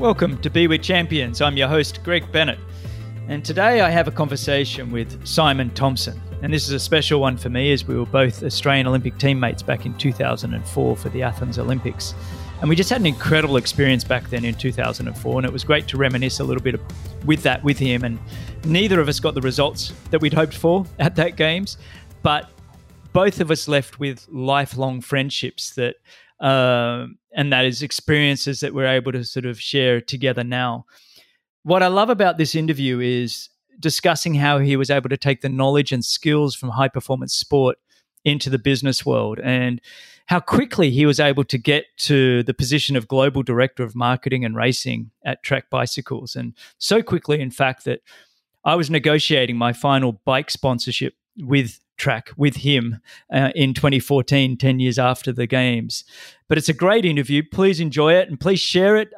Welcome to Be With Champions. I'm your host, Greg Bennett. And today I have a conversation with Simon Thompson. And this is a special one for me as we were both Australian Olympic teammates back in 2004 for the Athens Olympics. And we just had an incredible experience back then in 2004. And it was great to reminisce a little bit with that with him. And neither of us got the results that we'd hoped for at that Games. But both of us left with lifelong friendships that and that is experiences that we're able to sort of share together now. What I love about this interview is discussing how he was able to take the knowledge and skills from high performance sport into the business world and how quickly he was able to get to the position of global director of marketing and racing at Track Bicycles. And so quickly, in fact, that I was negotiating my final bike sponsorship with Track with him in 2014, 10 years after the Games. But it's a great interview. Please enjoy it and please share it.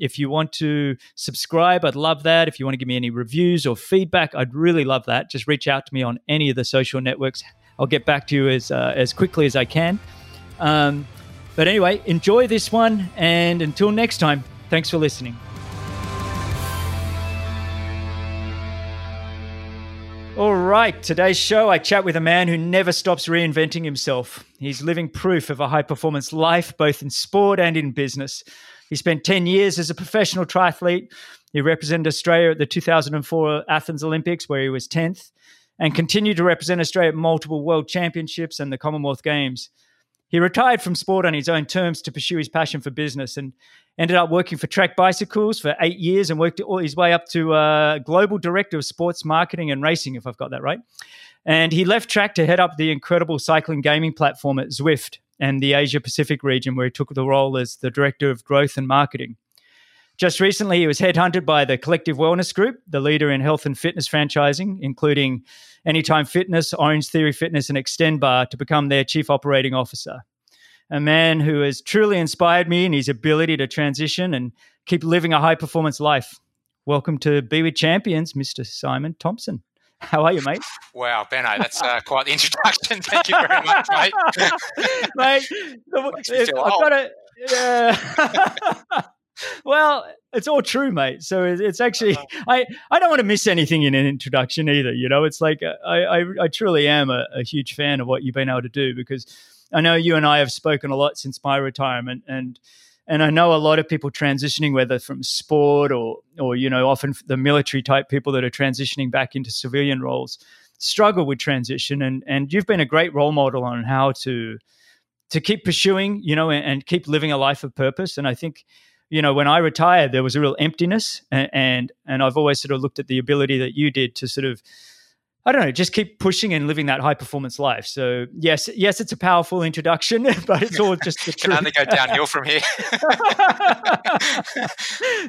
If you want to subscribe, I'd love that. If you want to give me any reviews or feedback, I'd really love that. Just reach out to me on any of the social networks. I'll get back to you as quickly as I can. But anyway, enjoy this one. And until next time, thanks for listening. All right, today's show, I chat with a man who never stops reinventing himself. He's living proof of a high-performance life, both in sport and in business. He spent 10 years as a professional triathlete. He represented Australia at the 2004 Athens Olympics, where he was 10th, and continued to represent Australia at multiple World Championships and the Commonwealth Games. He retired from sport on his own terms to pursue his passion for business and ended up working for Track Bicycles for 8 years and worked his way up to Global Director of Sports Marketing and Racing, if I've got that right. And he left Track to head up the incredible cycling gaming platform at Zwift and the Asia Pacific region, where he took the role as the Director of Growth and Marketing. Just recently, he was headhunted by the Collective Wellness Group, the leader in health and fitness franchising, including Anytime Fitness, Orange Theory Fitness, and Extend Bar, to become their Chief Operating Officer. A man who has truly inspired me in his ability to transition and keep living a high-performance life. Welcome to Be With Champions, Mr. Simon Thompson. How are you, mate? Wow, Benno, that's quite the introduction. Thank you very much, mate. Mate, Well, it's all true, mate. So it's actually, I don't want to miss anything in an introduction either. You know, it's like I truly am a huge fan of what you've been able to do, because I know you and I have spoken a lot since my retirement, and I know a lot of people transitioning, whether from sport or you know, often the military type people that are transitioning back into civilian roles, struggle with transition. And you've been a great role model on how to keep pursuing, you know, and keep living a life of purpose. And I think, you know, when I retired, there was a real emptiness, and I've always sort of looked at the ability that you did to sort of, I don't know, just keep pushing and living that high-performance life. So, yes, it's a powerful introduction, but it's all just the truth. Can only go downhill from here.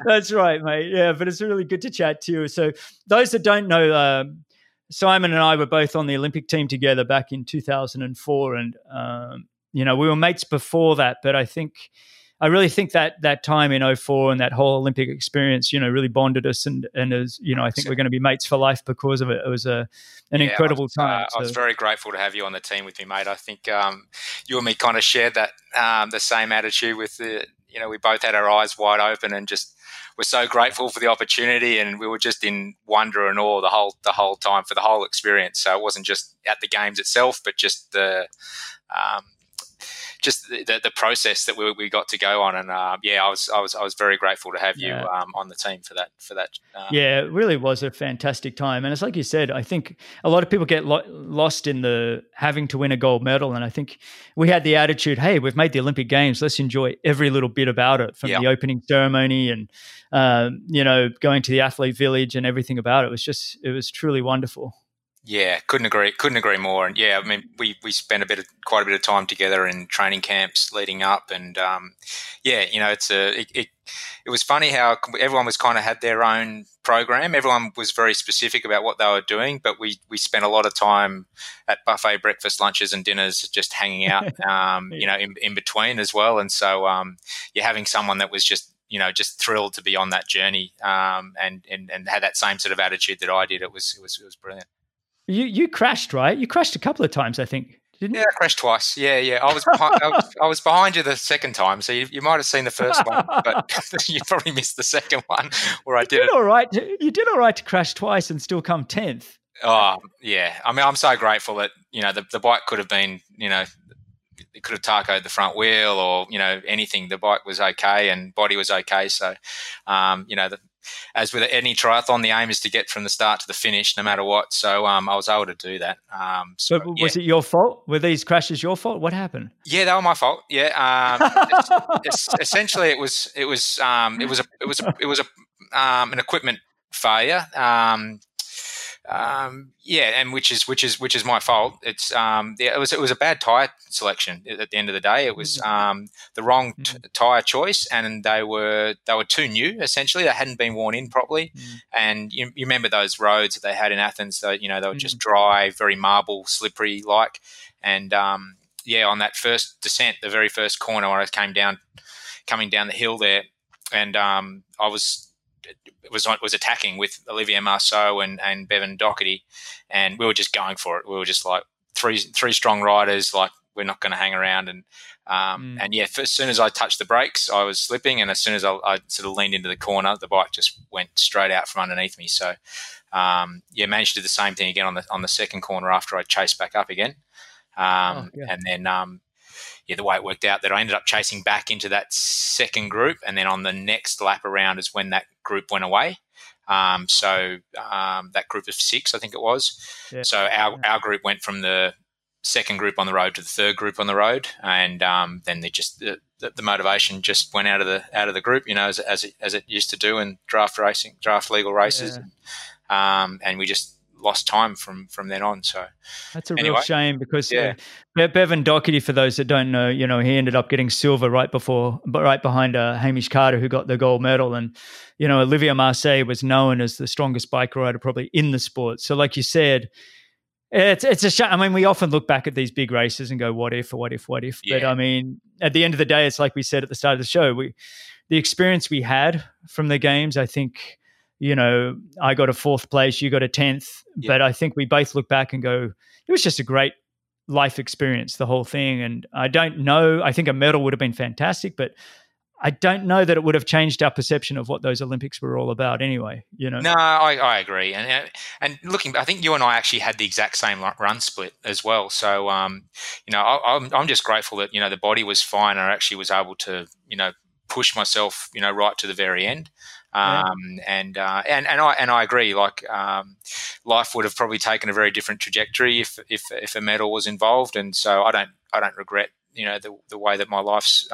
That's right, mate. Yeah, but it's really good to chat to you. So those that don't know, Simon and I were both on the Olympic team together back in 2004, and, you know, we were mates before that, but I really think that time in 2004 and that whole Olympic experience, you know, really bonded us, and as you know, I think we're going to be mates for life because of it. It was an incredible time. I was very grateful to have you on the team with me, mate. I think you and me kind of shared that the same attitude with the, you know, we both had our eyes wide open and just were so grateful for the opportunity, and we were just in wonder and awe the whole time for the whole experience. So it wasn't just at the Games itself, but just the. Just the process that we got to go on, and I was very grateful to have you on the team for that. It really was a fantastic time, and it's like you said, I think a lot of people get lost in the having to win a gold medal, and I think we had the attitude, hey, we've made the Olympic Games, let's enjoy every little bit about it, from the opening ceremony and you know, going to the athlete village and everything about it. It was truly wonderful. Yeah, couldn't agree more. And yeah, I mean, we spent quite a bit of time together in training camps leading up, and you know, it was funny how everyone was kind of had their own program. Everyone was very specific about what they were doing, but we spent a lot of time at buffet breakfast, lunches, and dinners, just hanging out, you know, in between as well. And so you're having someone that was just, you know, just thrilled to be on that journey, and had that same sort of attitude that I did. It was brilliant. You crashed, right? You crashed a couple of times, I think. didn't you? Yeah, I crashed twice. Yeah. I was behind you the second time, so you might have seen the first one, but you probably missed the second one where I did it. All right. You did all right to crash twice and still come 10th. Oh, yeah. I mean, I'm so grateful that, you know, the bike could have been, you know, it could have tachoed the front wheel or, you know, anything. The bike was okay and body was okay. So, you know, as with any triathlon, the aim is to get from the start to the finish no matter what. So I was able to do that. So was it your fault? Were these crashes your fault? What happened? Yeah, they were my fault. Yeah. Essentially it was an equipment failure. And which is my fault. It's it was a bad tire selection at the end of the day. It was the wrong tire choice, and they were too new. Essentially, they hadn't been worn in properly. And you remember those roads that they had in Athens? That you know they were just dry, very marble, slippery like. And on that first descent, the very first corner, when I came down the hill there, and I was attacking with Olivier Marceau and Bevan Docherty, and we were just going for it. We were just like three strong riders, like we're not going to hang around. And as soon as I touched the brakes, I was slipping, and as soon as I sort of leaned into the corner, the bike just went straight out from underneath me. So managed to do the same thing again on the second corner after I chased back up again. And then the way it worked out that I ended up chasing back into that second group, and then on the next lap around is when that group went away. So that group of six, I think it was. Yeah. So our group went from the second group on the road to the third group on the road, and then they just the motivation just went out of the group, you know, as it used to do in draft legal races, and we just lost time from then on. So that's a real shame because Bevan Docherty, for those that don't know, you know, he ended up getting silver right behind Hamish Carter, who got the gold medal. And you know, Olivier Marceau was known as the strongest bike rider probably in the sport. So like you said, it's a shame. I mean, we often look back at these big races and go, what if? Yeah. But I mean, at the end of the day, it's like we said at the start of the show, the experience we had from the games, I think, you know, I got a 4th place, you got a 10th, but I think we both look back and go, it was just a great life experience, the whole thing. And I don't know, I think a medal would have been fantastic, but I don't know that it would have changed our perception of what those Olympics were all about anyway, you know. No, I agree. And looking, I think you and I actually had the exact same run split as well. So, you know, I'm just grateful that, you know, the body was fine. I actually was able to, you know, push myself, you know, right to the very end. And I agree. Like life would have probably taken a very different trajectory if a medal was involved, and so I don't regret, you know, the way that my life's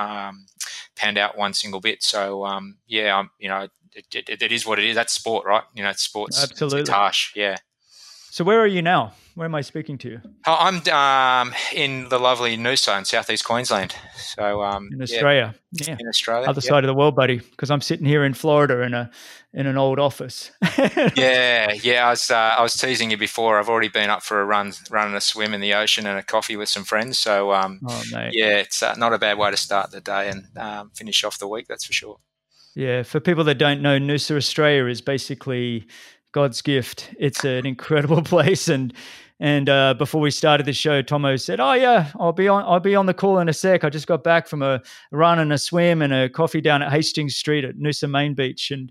panned out one single bit. So it is what it is. That's sport, right? You know, it's sports. Absolutely, it's harsh. Yeah. So where are you now? Where am I speaking to you? I'm in the lovely Noosa in southeast Queensland. So in Australia, in Australia, other side of the world, buddy. Because I'm sitting here in Florida in an old office. Yeah. I was teasing you before. I've already been up for a run and a swim in the ocean and a coffee with some friends. So it's not a bad way to start the day and finish off the week. That's for sure. Yeah, for people that don't know, Noosa, Australia is basically God's gift. It's an incredible place, and before we started the show, Tomo said, "Oh yeah, I'll be on the call in a sec. I just got back from a run and a swim and a coffee down at Hastings Street at Noosa Main Beach," and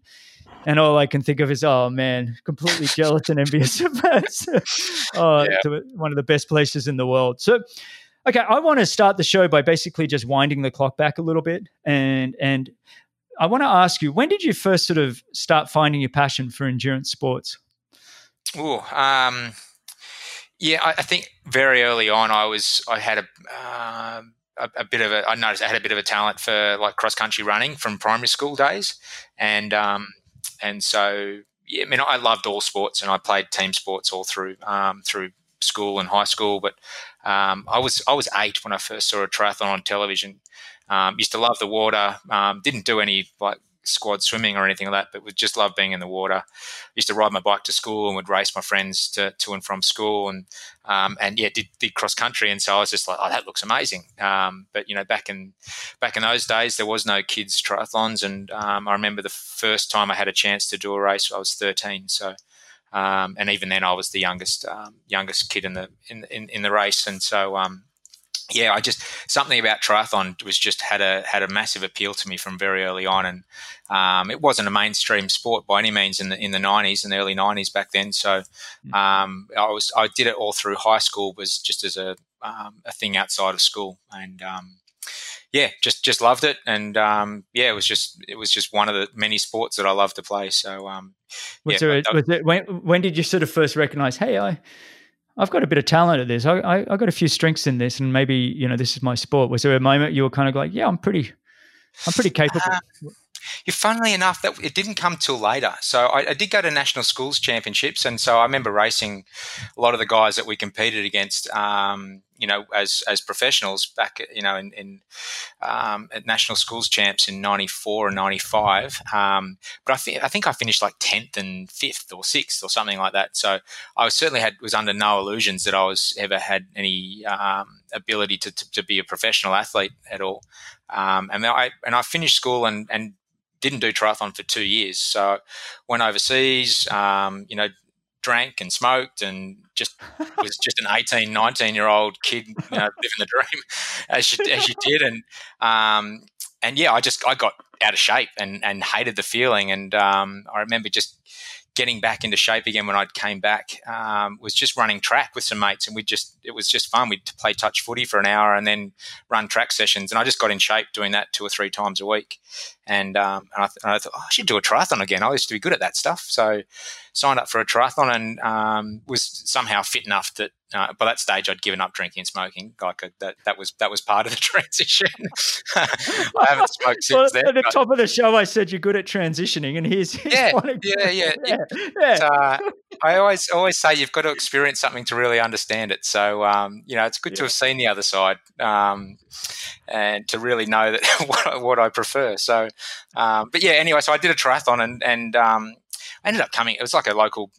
all I can think of is, "Oh man, completely jealous and envious of us." It's one of the best places in the world. So, okay, I want to start the show by basically just winding the clock back a little bit, and I want to ask you, when did you first sort of start finding your passion for endurance sports? I think very early on, I noticed I had a bit of a talent for like cross country running from primary school days, and so I mean, I loved all sports and I played team sports all through school and high school, but I was 8 when I first saw a triathlon on television. Used to love the water. Didn't do any like squad swimming or anything like that, but would just love being in the water. Used to ride my bike to school and would race my friends to and from school, and did cross country. And so I was just like, oh, that looks amazing. But you know, back in those days, there was no kids triathlons, and I remember the first time I had a chance to do a race, I was 13. So And even then, I was the youngest kid in the race, and so yeah, I just something about triathlon was just had a massive appeal to me from very early on, and it wasn't a mainstream sport by any means in the 90s and early 90s back then. So I did it all through high school, was just as a thing outside of school, and just loved it, and it was just one of the many sports that I love to play. So when did you sort of first recognize, hey, I've got a bit of talent at this. I got a few strengths in this, and maybe, you know, this is my sport. Was there a moment you were kind of like, yeah, I'm pretty capable? Funnily enough, that it didn't come till later. So I did go to National Schools Championships, and so I remember racing a lot of the guys that we competed against, as professionals back, in at National Schools Champs in '94 and '95. But I think I finished like 10th and 5th or 6th or something like that. So I was under no illusions that I ever had any ability to be a professional athlete at all. And I finished school and didn't do triathlon for 2 years. So went overseas, drank and smoked and was an 18, 19-year-old kid, living the dream as you did. And I got out of shape and hated the feeling. And I remember just getting back into shape again when I came back, was just running track with some mates, and it was just fun. We'd play touch footy for an hour and then run track sessions. And I just got in shape doing that 2 or 3 times a week. And I thought, I should do a triathlon again. I used to be good at that stuff. So signed up for a triathlon and was somehow fit enough that by that stage I'd given up drinking and smoking. That was part of the transition. I haven't smoked since then. At the top of the show, I said you're good at transitioning, and here's one. So, I always say you've got to experience something to really understand it. So it's good to have seen the other side, and to really know that what I prefer. So, so I did a triathlon and I ended up coming. It was like a local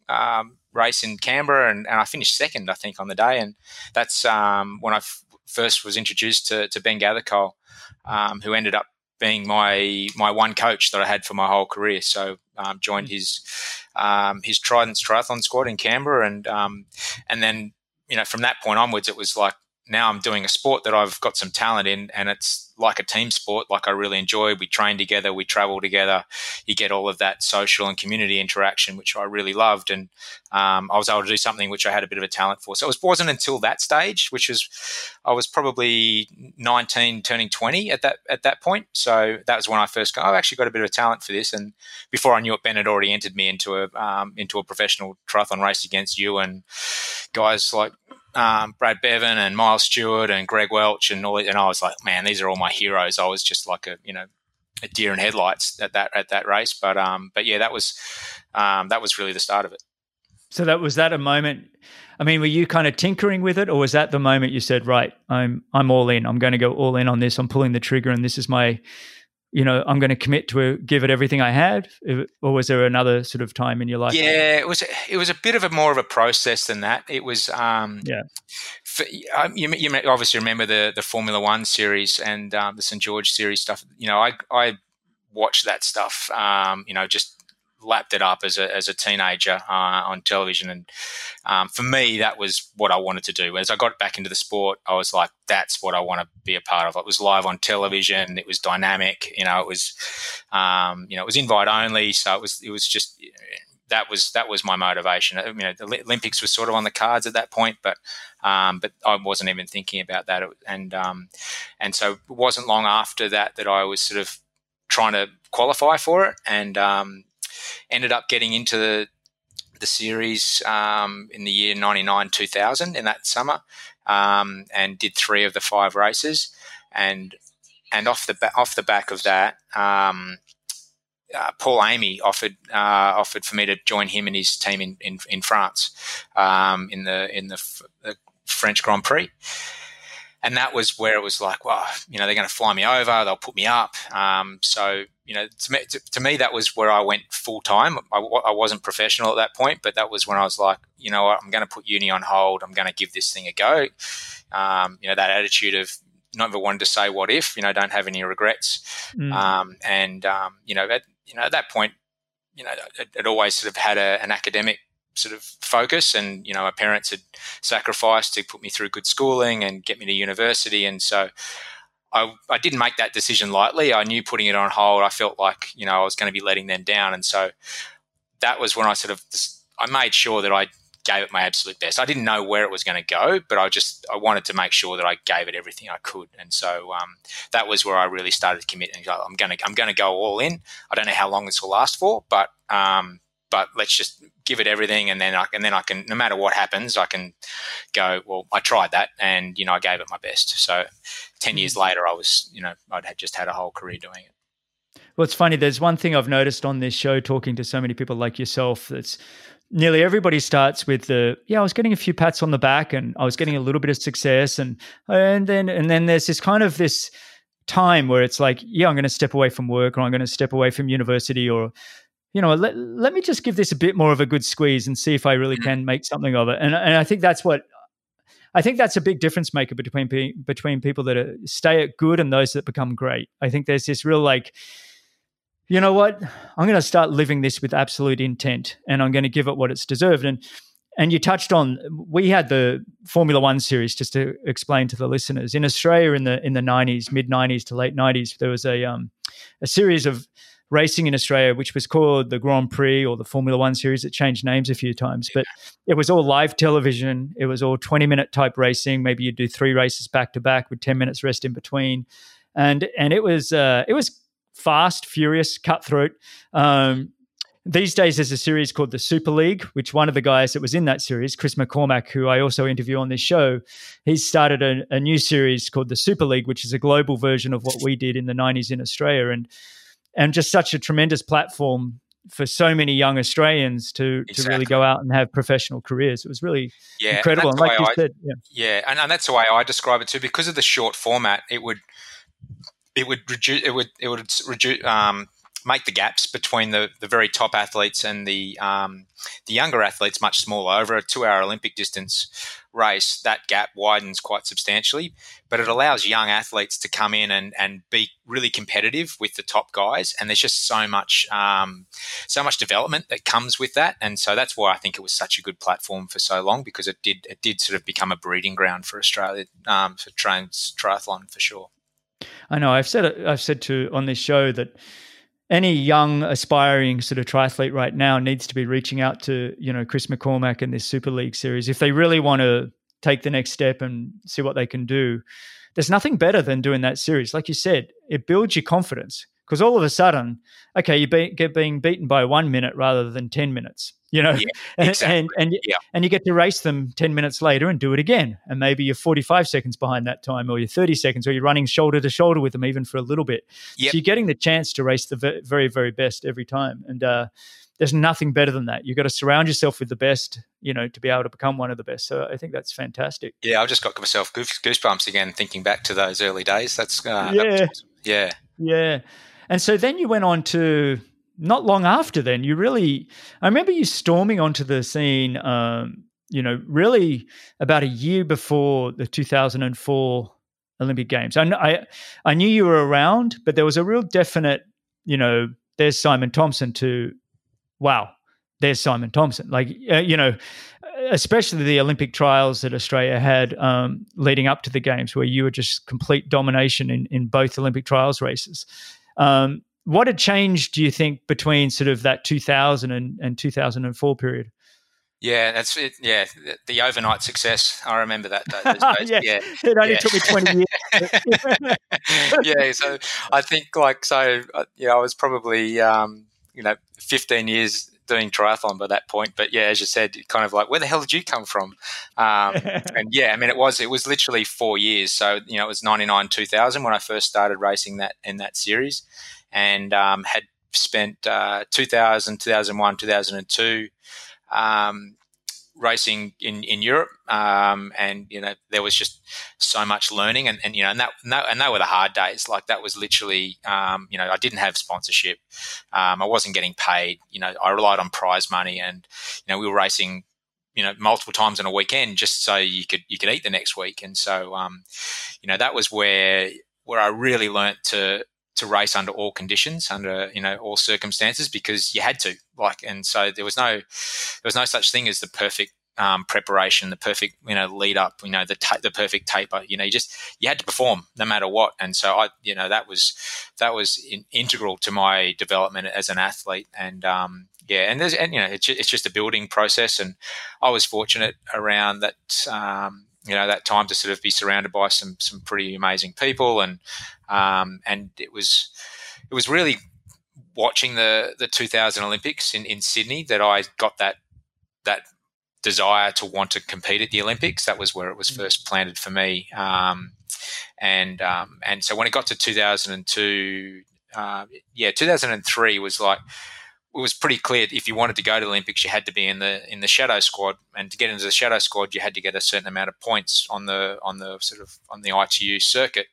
race in Canberra, and I finished 2nd, I think, on the day. And that's when I first was introduced to Ben Gathercole, who ended up being my one coach that I had for my whole career. So joined his Trident Triathlon squad in Canberra, and then from that point onwards, it was like, now I'm doing a sport that I've got some talent in, and it's like a team sport, like I really enjoy. We train together, we travel together. You get all of that social and community interaction, which I really loved. And I was able to do something which I had a bit of a talent for. So it wasn't until that stage, which was, I was probably 19 turning 20 at that point. So that was when I first I've actually got a bit of a talent for this. And before I knew it, Ben had already entered me into a professional triathlon race against you and guys like Brad Bevan and Miles Stewart and Greg Welch and I was like, man, these are all my heroes. I was just like a deer in headlights at that race. But that was really the start of it. So was that a moment? I mean, were you kind of tinkering with it, or was that the moment you said, right, I'm all in. I'm going to go all in on this. I'm pulling the trigger, and this is my, I'm going to commit to give it everything I had? Or was there another sort of time in your life? Yeah, it was a bit of a more of a process than that. It was you may obviously remember the Formula One series and the St. George series stuff. I watched that stuff, just lapped it up as a teenager on television. And for me, that was what I wanted to do. As I got back into the sport, I was like, that's what I want to be a part of. It was live on television. It was dynamic. It was invite only. So it was just, that was my motivation. The Olympics was sort of on the cards at that point, but I wasn't even thinking about that. And so it wasn't long after that I was sort of trying to qualify for it. And, ended up getting into the series in the year 99-2000 in that summer, and did 3 of the 5 races, and off the back of that, Paul Amy offered for me to join him and his team in France, in the French Grand Prix. And that was where it was like, well, they're going to fly me over, they'll put me up. To me, that was where I went full time. I wasn't professional at that point, but that was when I was like, you know what, I'm going to put uni on hold. I'm going to give this thing a go. That attitude of never wanting to say what if, don't have any regrets. At that point, it always sort of had an academic sort of focus. And, you know, my parents had sacrificed to put me through good schooling and get me to university. And so I didn't make that decision lightly. I knew putting it on hold, I felt like, you know, I was going to be letting them down. And so that was when I sort of, I made sure that I gave it my absolute best. I didn't know where it was going to go, but I wanted to make sure that I gave it everything I could. And so that was where I really started committing. I'm going to go all in. I don't know how long this will last for, but let's just give it everything. And then I can, no matter what happens, I can go, well, I tried that and, you know, I gave it my best. So 10 years later, I was, you know, I'd just had a whole career doing it. Well, it's funny. There's one thing I've noticed on this show, talking to so many people like yourself, that's nearly everybody starts with the, yeah, I was getting a few pats on the back and I was getting a little bit of success. And then there's this kind of this time where it's like, yeah, I'm going to step away from work, or I'm going to step away from university, or, you know, let me just give this a bit more of a good squeeze and see if I really can make something of it. And I think that's what, I think that's a big difference maker between people that stay at good and those that become great. I think there's this real like, you know what, I'm going to start living this with absolute intent and I'm going to give it what it's deserved. And you touched on, we had the Formula One series, just to explain to the listeners, in Australia in the 90s, mid 90s to late 90s, there was a series of racing in Australia, which was called the Grand Prix or the Formula One series. It changed names a few times, but it was all live television. It was all 20-minute type racing. Maybe you'd do 3 races back to back with 10 minutes rest in between. And it was fast, furious, cutthroat. These days there's a series called the Super League, which one of the guys that was in that series, Chris McCormack, who I also interview on this show, he's started a new series called the Super League, which is a global version of what we did in the 90s in Australia. And just such a tremendous platform for so many young Australians to really go out and have professional careers. It was really incredible. And like you said, and that's the way I describe it too. Because of the short format, it would reduce make the gaps between the very top athletes and the younger athletes much smaller. Over a 2-hour Olympic distance race, that gap widens quite substantially, but it allows young athletes to come in and be really competitive with the top guys. And there's just so much development that comes with that. And so that's why I think it was such a good platform for so long, because it did sort of become a breeding ground for Australia, for triathlon for sure. I know I've said on this show that any young aspiring sort of triathlete right now needs to be reaching out to, you know, Chris McCormack and this Super League series. If they really want to take the next step and see what they can do, there's nothing better than doing that series. Like you said, it builds your confidence, because all of a sudden, okay, you get being beaten by 1 minute rather than 10 minutes, you know, and you get to race them 10 minutes later and do it again. And maybe you're 45 seconds behind that time, or you're 30 seconds, or you're running shoulder to shoulder with them even for a little bit. Yep. So you're getting the chance to race the very, very best every time. And there's nothing better than that. You've got to surround yourself with the best, you know, to be able to become one of the best. So I think that's fantastic. Yeah, I've just got myself goosebumps again thinking back to those early days. That was awesome. Yeah. And so then you went on to, not long after then, I remember you storming onto the scene, you know, really about a year before the 2004 Olympic Games. I knew you were around, but there was a real definite, you know, there's Simon Thompson to, wow, there's Simon Thompson. Like, you know, especially the Olympic trials that Australia had leading up to the Games, where you were just complete domination in both Olympic trials races. What had changed, do you think, between sort of that 2000 and 2004 period? Yeah, that's it. Yeah, the overnight success. I remember that. It only took me 20 years. Yeah, so I think I was probably, 15 years doing triathlon by that point. But yeah, as you said, kind of like, where the hell did you come from? And yeah, I mean, it was literally 4 years. So, you know, it was 99, 2000 when I first started racing that in that series, and had spent 2000, 2001, 2002 racing in Europe. And, you know, there was just so much learning and they were the hard days. Like, that was literally, you know, I didn't have sponsorship. I wasn't getting paid. You know, I relied on prize money, and, you know, we were racing, you know, multiple times on a weekend just so you could eat the next week. And so, you know, that was where I really learnt to to race under all conditions, under, you know, all circumstances, because you had to, like, and so there was no such thing as the perfect preparation, the perfect, you know, lead up, you know, the perfect taper, you know, you had to perform no matter what. And so I, you know, that was integral to my development as an athlete. And, yeah, and you know, it's just a building process. And I was fortunate around that, you know, that time to sort of be surrounded by some pretty amazing people. And it was really watching the 2000 Olympics in Sydney that I got that desire to want to compete at the Olympics. That was where it was first planted for me. And so when it got to 2002, 2003 was like, it was pretty clear if you wanted to go to the Olympics, you had to be in the Shadow Squad, and to get into the Shadow Squad, you had to get a certain amount of points on the ITU circuit.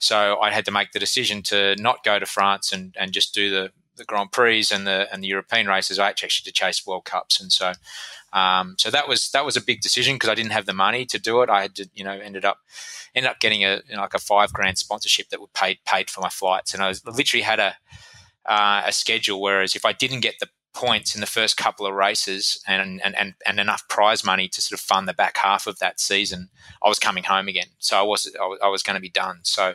So I had to make the decision to not go to France and just do the Grand Prix and the European races. I actually had to chase World Cups, and so that was a big decision because I didn't have the money to do it. I had to, you know, ended up getting a, you know, like a $5,000 sponsorship that would paid for my flights, and I literally had a schedule, whereas if I didn't get the points in the first couple of races and enough prize money to sort of fund the back half of that season, I was coming home again. So I was going to be done. So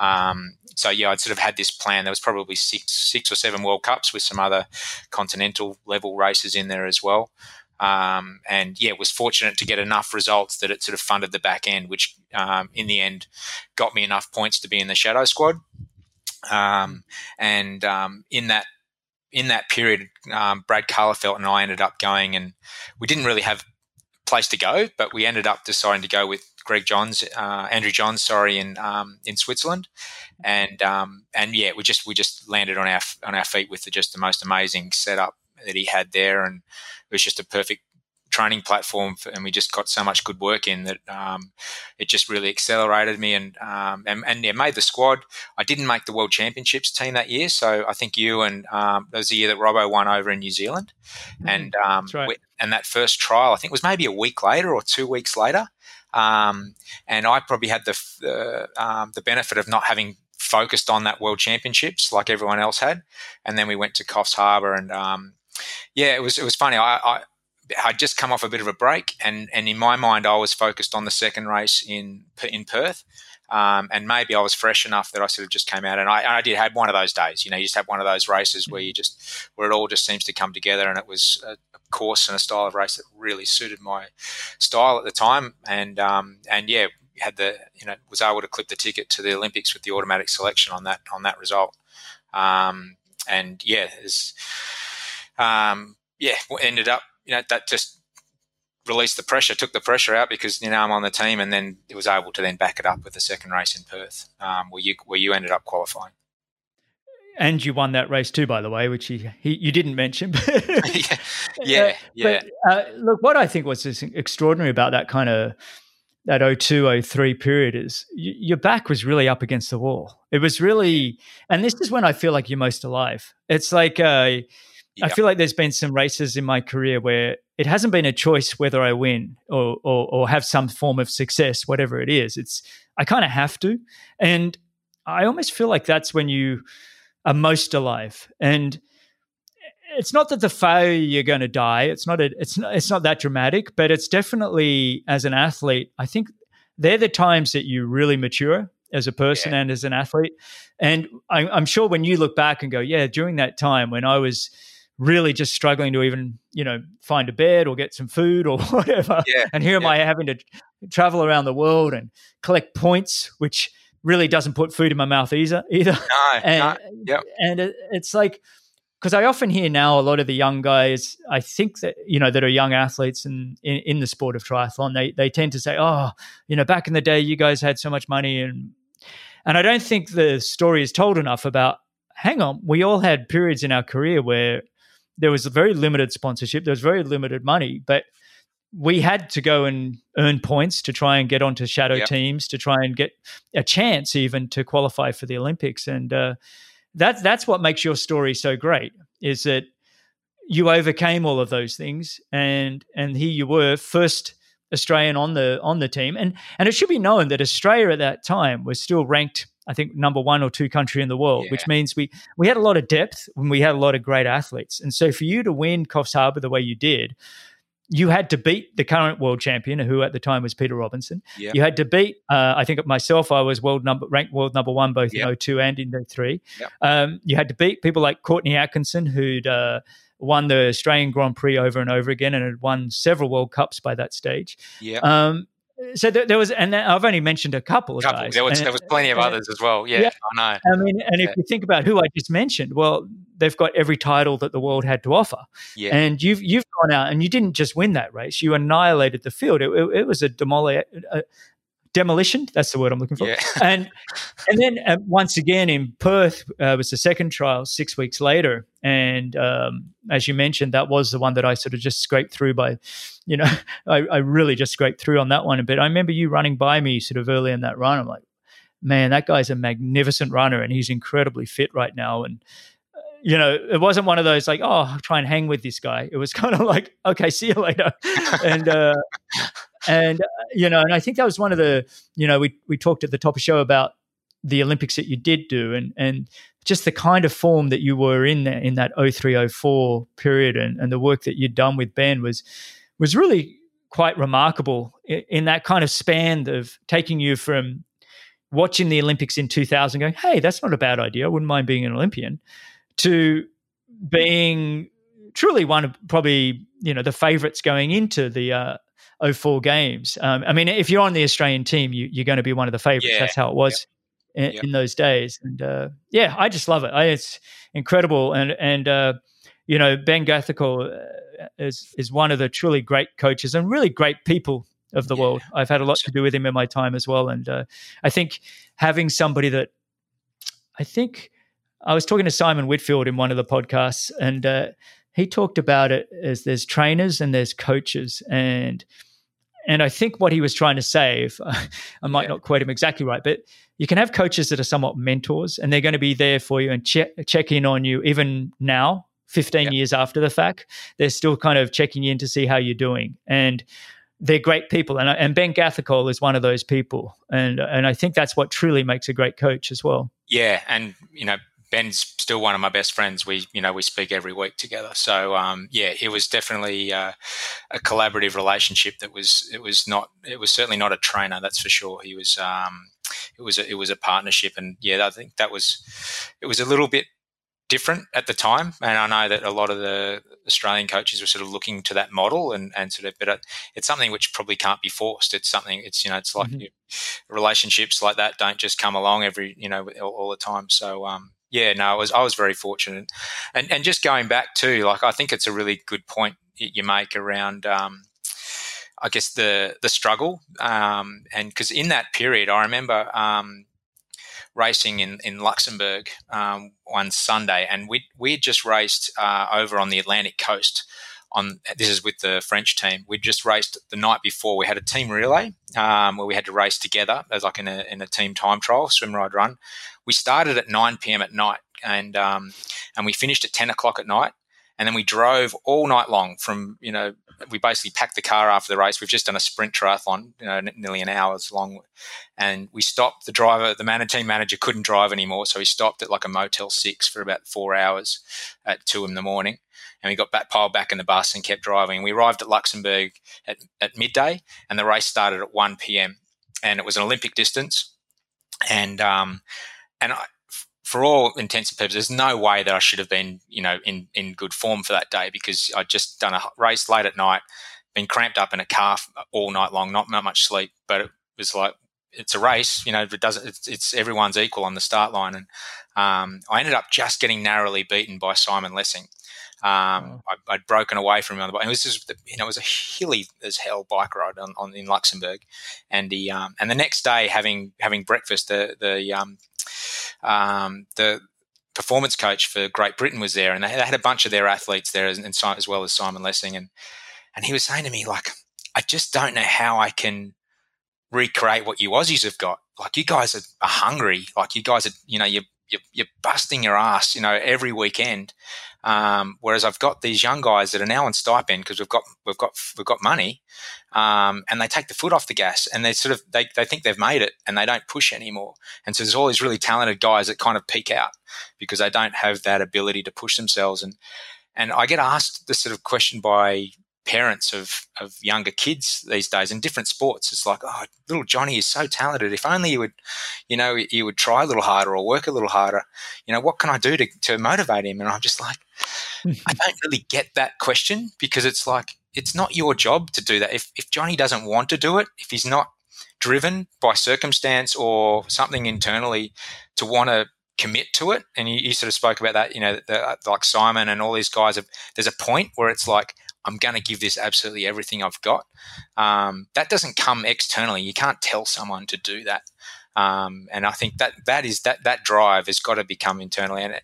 yeah, I'd sort of had this plan. There was probably six or seven World Cups with some other continental level races in there as well. And yeah, was fortunate to get enough results that it sort of funded the back end, which in the end got me enough points to be in the Shadow Squad. In that period, Brad Carlefelt and I ended up going, and we didn't really have a place to go, but we ended up deciding to go with Andrew Johns, sorry, in Switzerland. And yeah, we just landed on our feet with just the most amazing setup that he had there. And it was just a perfect training platform and we just got so much good work in that it just really accelerated me and yeah, made the squad. I didn't make the World Championships team that year, so I think you and that was the year that Robbo won over in New Zealand, and that's right. And that first trial I think was maybe a week later or 2 weeks later, and I probably had the benefit of not having focused on that World Championships like everyone else had, and then we went to Coffs Harbour, and yeah, it was funny. I'd just come off a bit of a break, and in my mind, I was focused on the second race in Perth, and maybe I was fresh enough that I sort of just came out, and I did have one of those days. You know, you just have one of those races where it all just seems to come together, and it was a course and a style of race that really suited my style at the time, and yeah, had the, you know, was able to clip the ticket to the Olympics with the automatic selection on that result, and yeah, ended up. You know, that just released the pressure, took the pressure out because, you know, I'm on the team, and then it was able to then back it up with the second race in Perth, where you ended up qualifying. And you won that race too, by the way, which you didn't mention. Yeah. But, look, what I think was extraordinary about that kind of that 02, 03 period is your back was really up against the wall. It was really, and this is when I feel like you're most alive. It's like I feel like there's been some races in my career where it hasn't been a choice whether I win or have some form of success, whatever it is. It's I kind of have to. And I almost feel like that's when you are most alive. And it's not that the failure you're going to die. It's not that dramatic, but it's definitely, as an athlete, I think they're the times that you really mature as a person and as an athlete. And I'm sure when you look back and go, yeah, during that time when I was really just struggling to even, you know, find a bed or get some food or whatever. Yeah, and here am I having to travel around the world and collect points, which really doesn't put food in my mouth either. No, and it's like, because I often hear now a lot of the young guys, I think that, you know, that are young athletes in the sport of triathlon, they tend to say, oh, you know, back in the day, you guys had so much money. And I don't think the story is told enough about, hang on, we all had periods in our career where there was very limited sponsorship. There was very limited money, but we had to go and earn points to try and get onto shadow teams, to try and get a chance even to qualify for the Olympics. And that's what makes your story so great, is that you overcame all of those things, and here you were, first Australian on the team. And it should be known that Australia at that time was still ranked, I think, number one or two country in the world, which means we had a lot of depth and we had a lot of great athletes. And so for you to win Coffs Harbour the way you did, you had to beat the current world champion, who at the time was Peter Robinson. Yep. You had to beat, I think myself, I was ranked world number one both in 02 and in 03. Yep. You had to beat people like Courtney Atkinson, who'd won the Australian Grand Prix over and over again and had won several World Cups by that stage. Yeah. So there was, and I've only mentioned a couple of guys. There was plenty of others as well. Yeah, I know. I mean, and if you think about who I just mentioned, well, they've got every title that the world had to offer. Yeah. And you've gone out and you didn't just win that race. You annihilated the field. It was a demolition. That's the word I'm looking for. Yeah. And then once again in Perth was the second trial 6 weeks later. And as you mentioned, that was the one that I sort of just scraped through by, you know, I really just scraped through on that one a bit. I remember you running by me sort of early in that run. I'm like, man, that guy's a magnificent runner and he's incredibly fit right now. And, you know, it wasn't one of those like, oh, I'll try and hang with this guy. It was kind of like, okay, see you later. And I think that was one of the, you know, we talked at the top of the show about the Olympics that you did do and just the kind of form that you were in there in that 03-04 period and the work that you'd done with Ben was really quite remarkable in that kind of span of taking you from watching the Olympics in 2000 going, hey, that's not a bad idea. I wouldn't mind being an Olympian, to being truly one of probably, you know, the favourites going into the 04 games. I mean, if you're on the Australian team, you're going to be one of the favourites. Yeah. That's how it was in those days. And I just love it. It's incredible. And you know, Ben Gathercole is one of the truly great coaches and really great people of the world. I've had a lot to do with him in my time as well. And I think having somebody that I was talking to Simon Whitfield in one of the podcasts, and he talked about it as there's trainers and there's coaches. And I think what he was trying to say, if I might not quote him exactly right, but you can have coaches that are somewhat mentors and they're going to be there for you and check in on you even now, 15 years after the fact. They're still kind of checking in to see how you're doing. And they're great people. And Ben Gathercole is one of those people. And I think that's what truly makes a great coach as well. Yeah, and, you know, Ben's still one of my best friends. We speak every week together. So it was definitely a collaborative relationship. It was certainly not a trainer, that's for sure. He was, it was a partnership, and I think it was a little bit different at the time. And I know that a lot of the Australian coaches were sort of looking to that model and sort of, but it's something which probably can't be forced. It's like relationships like that don't just come along every, all the time. So, I was very fortunate. And just going back to, like, I think it's a really good point you make around, I guess, the struggle. And because in that period, I remember racing in Luxembourg one Sunday, and we had just raced over on the Atlantic coast. This is with the French team. We'd just raced the night before. We had a team relay where we had to race together as like in a team time trial, swim, ride, run. We started at 9 p.m. at night and we finished at 10 o'clock at night. And then we drove all night long from, we basically packed the car after the race. We've just done a sprint triathlon, nearly an hour's long. And we stopped. The driver, team manager couldn't drive anymore. So he stopped at like a Motel 6 for about 4 hours at 2 a.m. And we got piled back in the bus and kept driving. We arrived at Luxembourg at midday, and the race started at 1 p.m. And it was an Olympic distance. And I, for all intents and purposes, there's no way that I should have been, in good form for that day, because I'd just done a race late at night, been cramped up in a car all night long, not much sleep. But it was like, it's a race, it's everyone's equal on the start line. And I ended up just getting narrowly beaten by Simon Lessing. I'd broken away from him on the bike, and this is, it was a hilly as hell bike ride in Luxembourg, and he and the next day having breakfast, the performance coach for Great Britain was there, and they had a bunch of their athletes there as well as Simon Lessing, and he was saying to me, like, I just don't know how I can recreate what you Aussies have got. Like, you guys are hungry, like you guys are, you're busting your ass, every weekend. Whereas I've got these young guys that are now on stipend because we've got money, and they take the foot off the gas and they sort of they think they've made it and they don't push anymore. And so there's all these really talented guys that kind of peak out because they don't have that ability to push themselves. And I get asked this sort of question by parents of younger kids these days in different sports. It's like, oh, little Johnny is so talented. If only you would try a little harder or work a little harder. You know, what can I do to motivate him? And I'm just like, I don't really get that question, because it's like, it's not your job to do that. If Johnny doesn't want to do it, if he's not driven by circumstance or something internally to want to commit to it, and you sort of spoke about that, you know, like Simon and all these guys, there's a point where it's like, I'm going to give this absolutely everything I've got. That doesn't come externally. You can't tell someone to do that. And I think that drive has got to become internally. And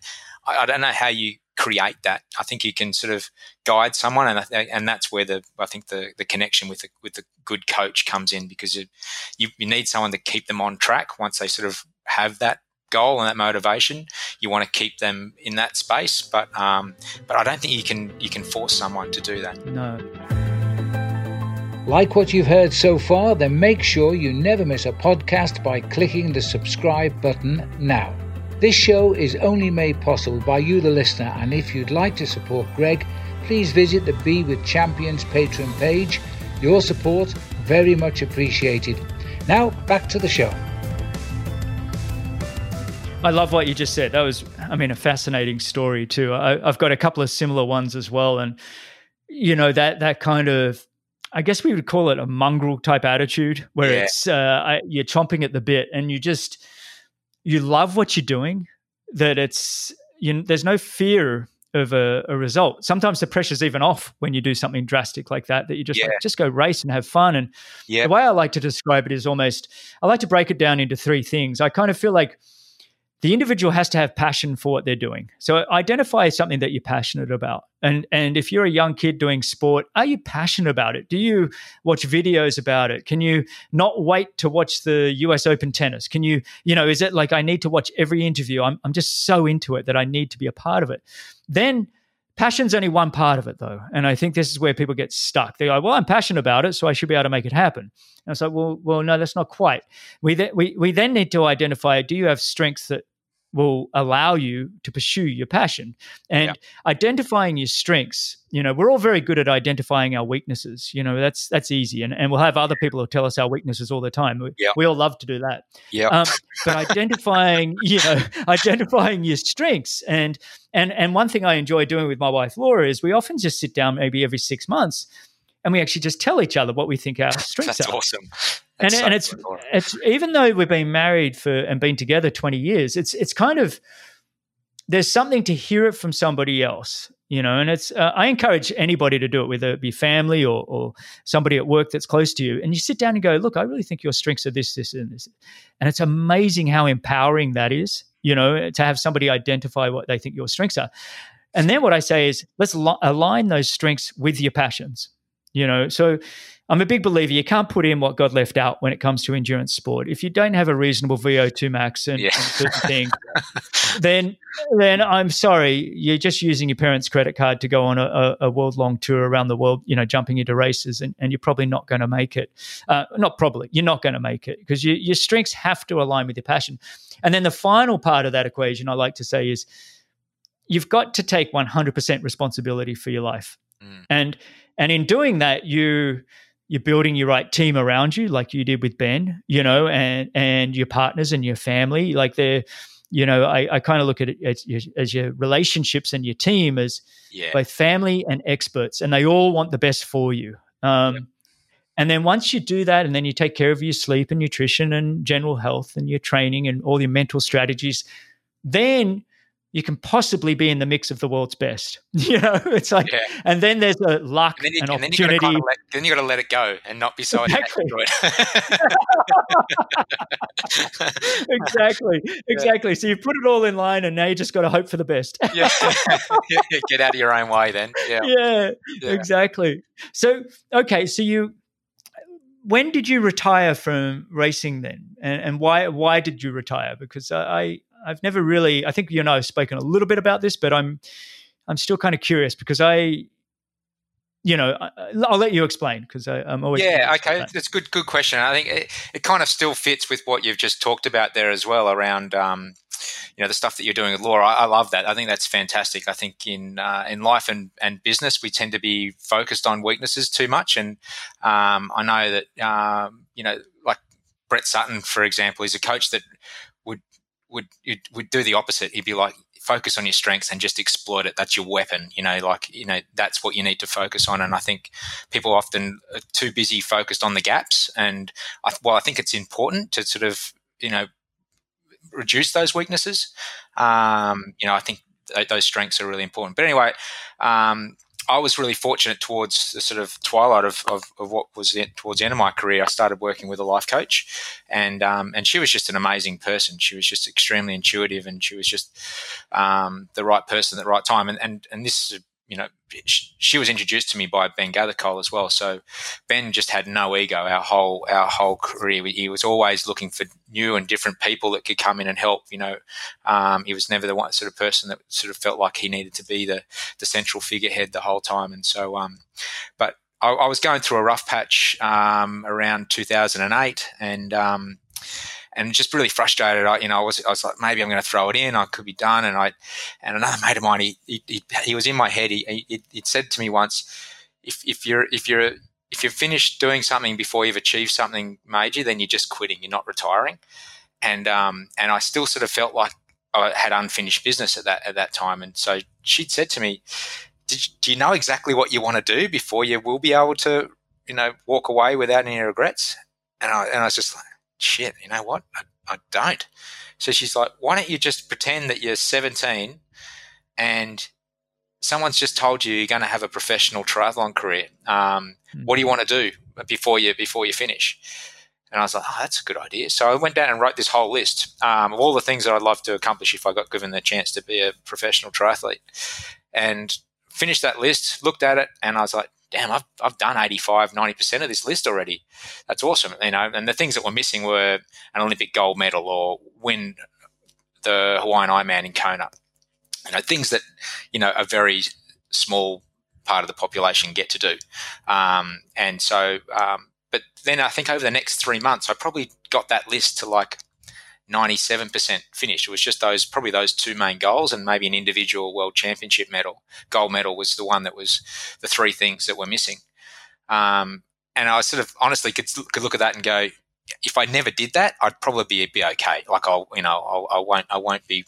I don't know how you create that. I think you can sort of guide someone, and that's where I think the connection with the good coach comes in, because you need someone to keep them on track once they sort of have that goal and that motivation. You want to keep them in that space, but I don't think you can force someone to do that. No. Like what you've heard so far, then make sure you never miss a podcast by clicking the subscribe button now. This show is only made possible by you, the listener, and if you'd like to support Greg, please visit the Be With Champions Patreon page. Your support very much appreciated. Now back to the show. I love what you just said. That was, I mean, a fascinating story too. I've got a couple of similar ones as well. And, you know, that kind of, I guess we would call it a mongrel type attitude, where it's you're chomping at the bit and you love what you're doing, that there's no fear of a result. Sometimes the pressure's even off when you do something drastic like that, that you just go race and have fun. And the way I like to describe it is almost, I like to break it down into three things. I kind of feel like the individual has to have passion for what they're doing. So identify something that you're passionate about. And if you're a young kid doing sport, are you passionate about it? Do you watch videos about it? Can you not wait to watch the US Open tennis? Can you, you know, is it like, I need to watch every interview? I'm just so into it that I need to be a part of it. Then passion's only one part of it though. And I think this is where people get stuck. They go, well, I'm passionate about it, so I should be able to make it happen. And it's like, well, no, that's not quite. We then need to identify, do you have strengths that will allow you to pursue your passion? And identifying your strengths, you know, we're all very good at identifying our weaknesses. You know, that's easy. And we'll have other people who tell us our weaknesses all the time. We all love to do that. Yeah. But identifying, you know, identifying your strengths. And one thing I enjoy doing with my wife, Laura, is we often just sit down maybe every 6 months and we actually just tell each other what we think our strengths are. That's awesome. It's even though we've been married and been together 20 years, it's kind of, there's something to hear it from somebody else, you know, and it's, I encourage anybody to do it, whether it be family or somebody at work that's close to you. And you sit down and go, look, I really think your strengths are this, this, and this. And it's amazing how empowering that is, you know, to have somebody identify what they think your strengths are. And then what I say is, let's align those strengths with your passions, you know. So I'm a big believer you can't put in what God left out when it comes to endurance sport. If you don't have a reasonable VO2 max and certain things, then I'm sorry, you're just using your parents' credit card to go on a world-long tour around the world, you know, jumping into races, and you're probably not going to make it. You're not going to make it, because your strengths have to align with your passion. And then the final part of that equation I like to say is you've got to take 100% responsibility for your life. Mm. And in doing that, you're building your right team around you, like you did with Ben, you know, and your partners and your family. Like they're, you know, I kind of look at it as your relationships and your team as both family and experts, and they all want the best for you. And then once you do that, and then you take care of your sleep and nutrition and general health and your training and all your mental strategies, then you can possibly be in the mix of the world's best. You know, it's like, and then there's a luck and opportunity. Then you got to let it go and not be so attached to it. Exactly. So you put it all in line, and now you just got to hope for the best. Get out of your own way then. Exactly. So, okay. So when did you retire from racing then? And why did you retire? Because I've never really, I think, you know, I've spoken a little bit about this, but I'm I'm still kind of curious because I'll let you explain because I'm always okay. That's a good question. I think it kind of still fits with what you've just talked about there as well around the stuff that you're doing with Laura. I love that. I think that's fantastic. I think in life and business we tend to be focused on weaknesses too much, and I know that like Brett Sutton, for example, is a coach that would do the opposite. He'd be like, focus on your strengths and just exploit it. That's your weapon, that's what you need to focus on. And I think people often are too busy focused on the gaps. And I think it's important to sort of, reduce those weaknesses. I think those strengths are really important. But anyway, I was really fortunate towards the sort of twilight of what was it towards the end of my career. I started working with a life coach, and she was just an amazing person. She was just extremely intuitive, and she was just the right person at the right time. And this, she was introduced to me by Ben Gathercole as well. So Ben just had no ego. Our whole career, he was always looking for new and different people that could come in and help. He was never the one sort of person that sort of felt like he needed to be the central figurehead the whole time. And so, but I was going through a rough patch around 2008, and just really frustrated. I was like, maybe I'm going to throw it in. I could be done. And another mate of mine, he was in my head. He said to me once, if you're finished doing something before you've achieved something major, then you're just quitting. You're not retiring. And I still sort of felt like I had unfinished business at that time. And so she'd said to me, do you know exactly what you want to do before you will be able to, walk away without any regrets? And I was just like, shit, you know what? I don't. So she's like, why don't you just pretend that you're 17 and someone's just told you you're going to have a professional triathlon career. What do you want to do before you finish? And I was like, oh, that's a good idea. So I went down and wrote this whole list of all the things that I'd love to accomplish if I got given the chance to be a professional triathlete, and finished that list, looked at it, and I was like, damn, I've done 85, 90% of this list already. That's awesome. And the things that were missing were an Olympic gold medal or win the Hawaiian Ironman in Kona. Things that, a very small part of the population get to do. But then I think over the next 3 months, I probably got that list to like 97% finished. It was just those two main goals and maybe an individual world championship medal. Gold medal was the one that was the three things that were missing. And I sort of honestly could look at that and go, if I never did that, I'd probably be okay. Like I won't be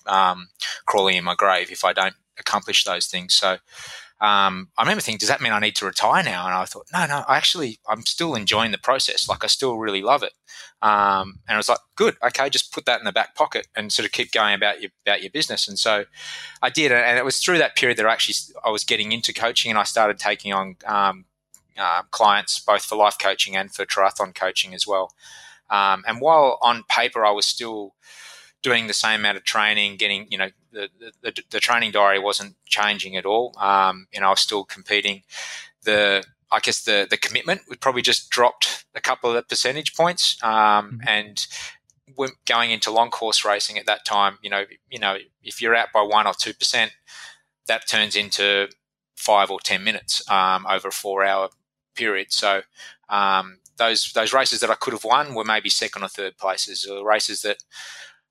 crawling in my grave if I don't accomplish those things. So I remember thinking, does that mean I need to retire now? And I thought, no, I'm still enjoying the process. Like I still really love it. And I was like, good, okay, just put that in the back pocket and sort of keep going about your business. And so I did. And it was through that period that I was getting into coaching, and I started taking on clients both for life coaching and for triathlon coaching as well. And while on paper I was still doing the same amount of training, getting, the training diary wasn't changing at all. I was still competing. I guess the commitment would probably just dropped a couple of percentage points. And going into long course racing at that time, if you're out by 1 or 2%, that turns into 5 or 10 minutes over a 4-hour period. So those races that I could have won were maybe second or third places, or races that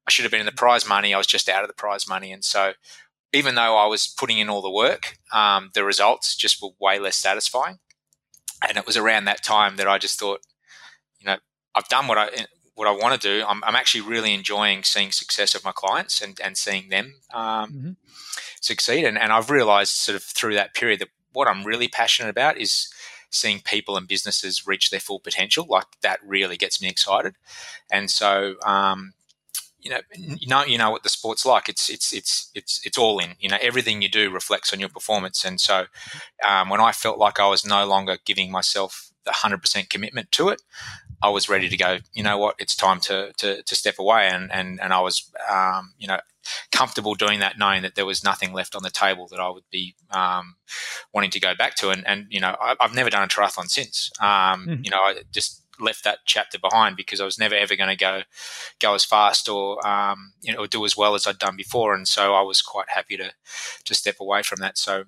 I should have been in the prize money, I was just out of the prize money. And so even though I was putting in all the work, the results just were way less satisfying. And it was around that time that I just thought, I've done what I want to do. I'm actually really enjoying seeing success of my clients and seeing them succeed. And I've realized sort of through that period that what I'm really passionate about is seeing people and businesses reach their full potential. Like that really gets me excited. And so, you know what the sport's like. It's all in. Everything you do reflects on your performance. And so, when I felt like I was no longer giving myself the 100% commitment to it, I was ready to go. You know what? It's time to step away. And I was comfortable doing that, knowing that there was nothing left on the table that I would be wanting to go back to. And I've never done a triathlon since. I just left that chapter behind because I was never ever going to go as fast or or do as well as I'd done before, and so I was quite happy to step away from that. So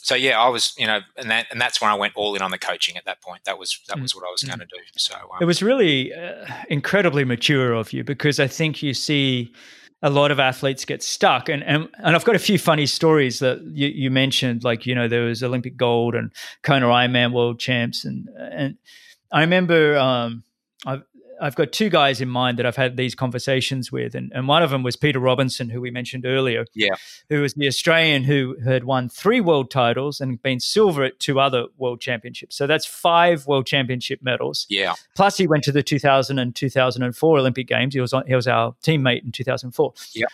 so yeah, I was and that's when I went all in on the coaching at that point. That was what I was going to do. So it was really incredibly mature of you, because I think you see a lot of athletes get stuck. And I've got a few funny stories that you mentioned, like, there was Olympic gold and Kona Ironman world champs. And I remember I've got two guys in mind that I've had these conversations with. And one of them was Peter Robinson, who we mentioned earlier, who was the Australian who had won 3 world titles and been silver at 2 other world championships. So that's 5 world championship medals. Yeah. Plus he went to the 2000 and 2004 Olympic Games. He was our teammate in 2004. Yeah.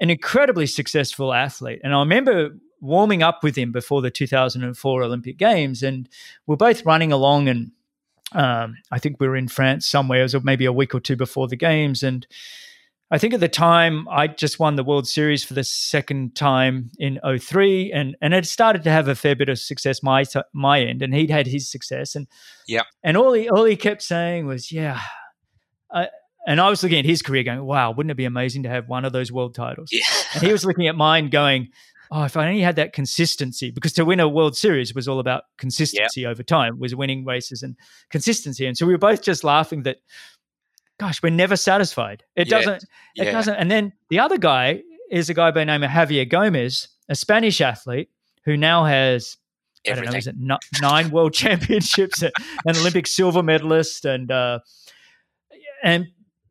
An incredibly successful athlete. And I remember warming up with him before the 2004 Olympic Games, and we're both running along, and I think we were in France somewhere. It was maybe a week or two before the games, and I think at the time I just won the World Series for the second time in 2003, and it started to have a fair bit of success my end, and he'd had his success, and all he kept saying was and I was looking at his career going, wow, wouldn't it be amazing to have one of those world titles? Yeah. And he was looking at mine going, oh, if I only had that consistency, because to win a World Series was all about consistency over time, was winning races and consistency. And so we were both just laughing that, gosh, we're never satisfied. It doesn't. And then the other guy is a guy by the name of Javier Gomez, a Spanish athlete who now has, everything. I don't know, is it 9 world championships, an Olympic silver medalist, and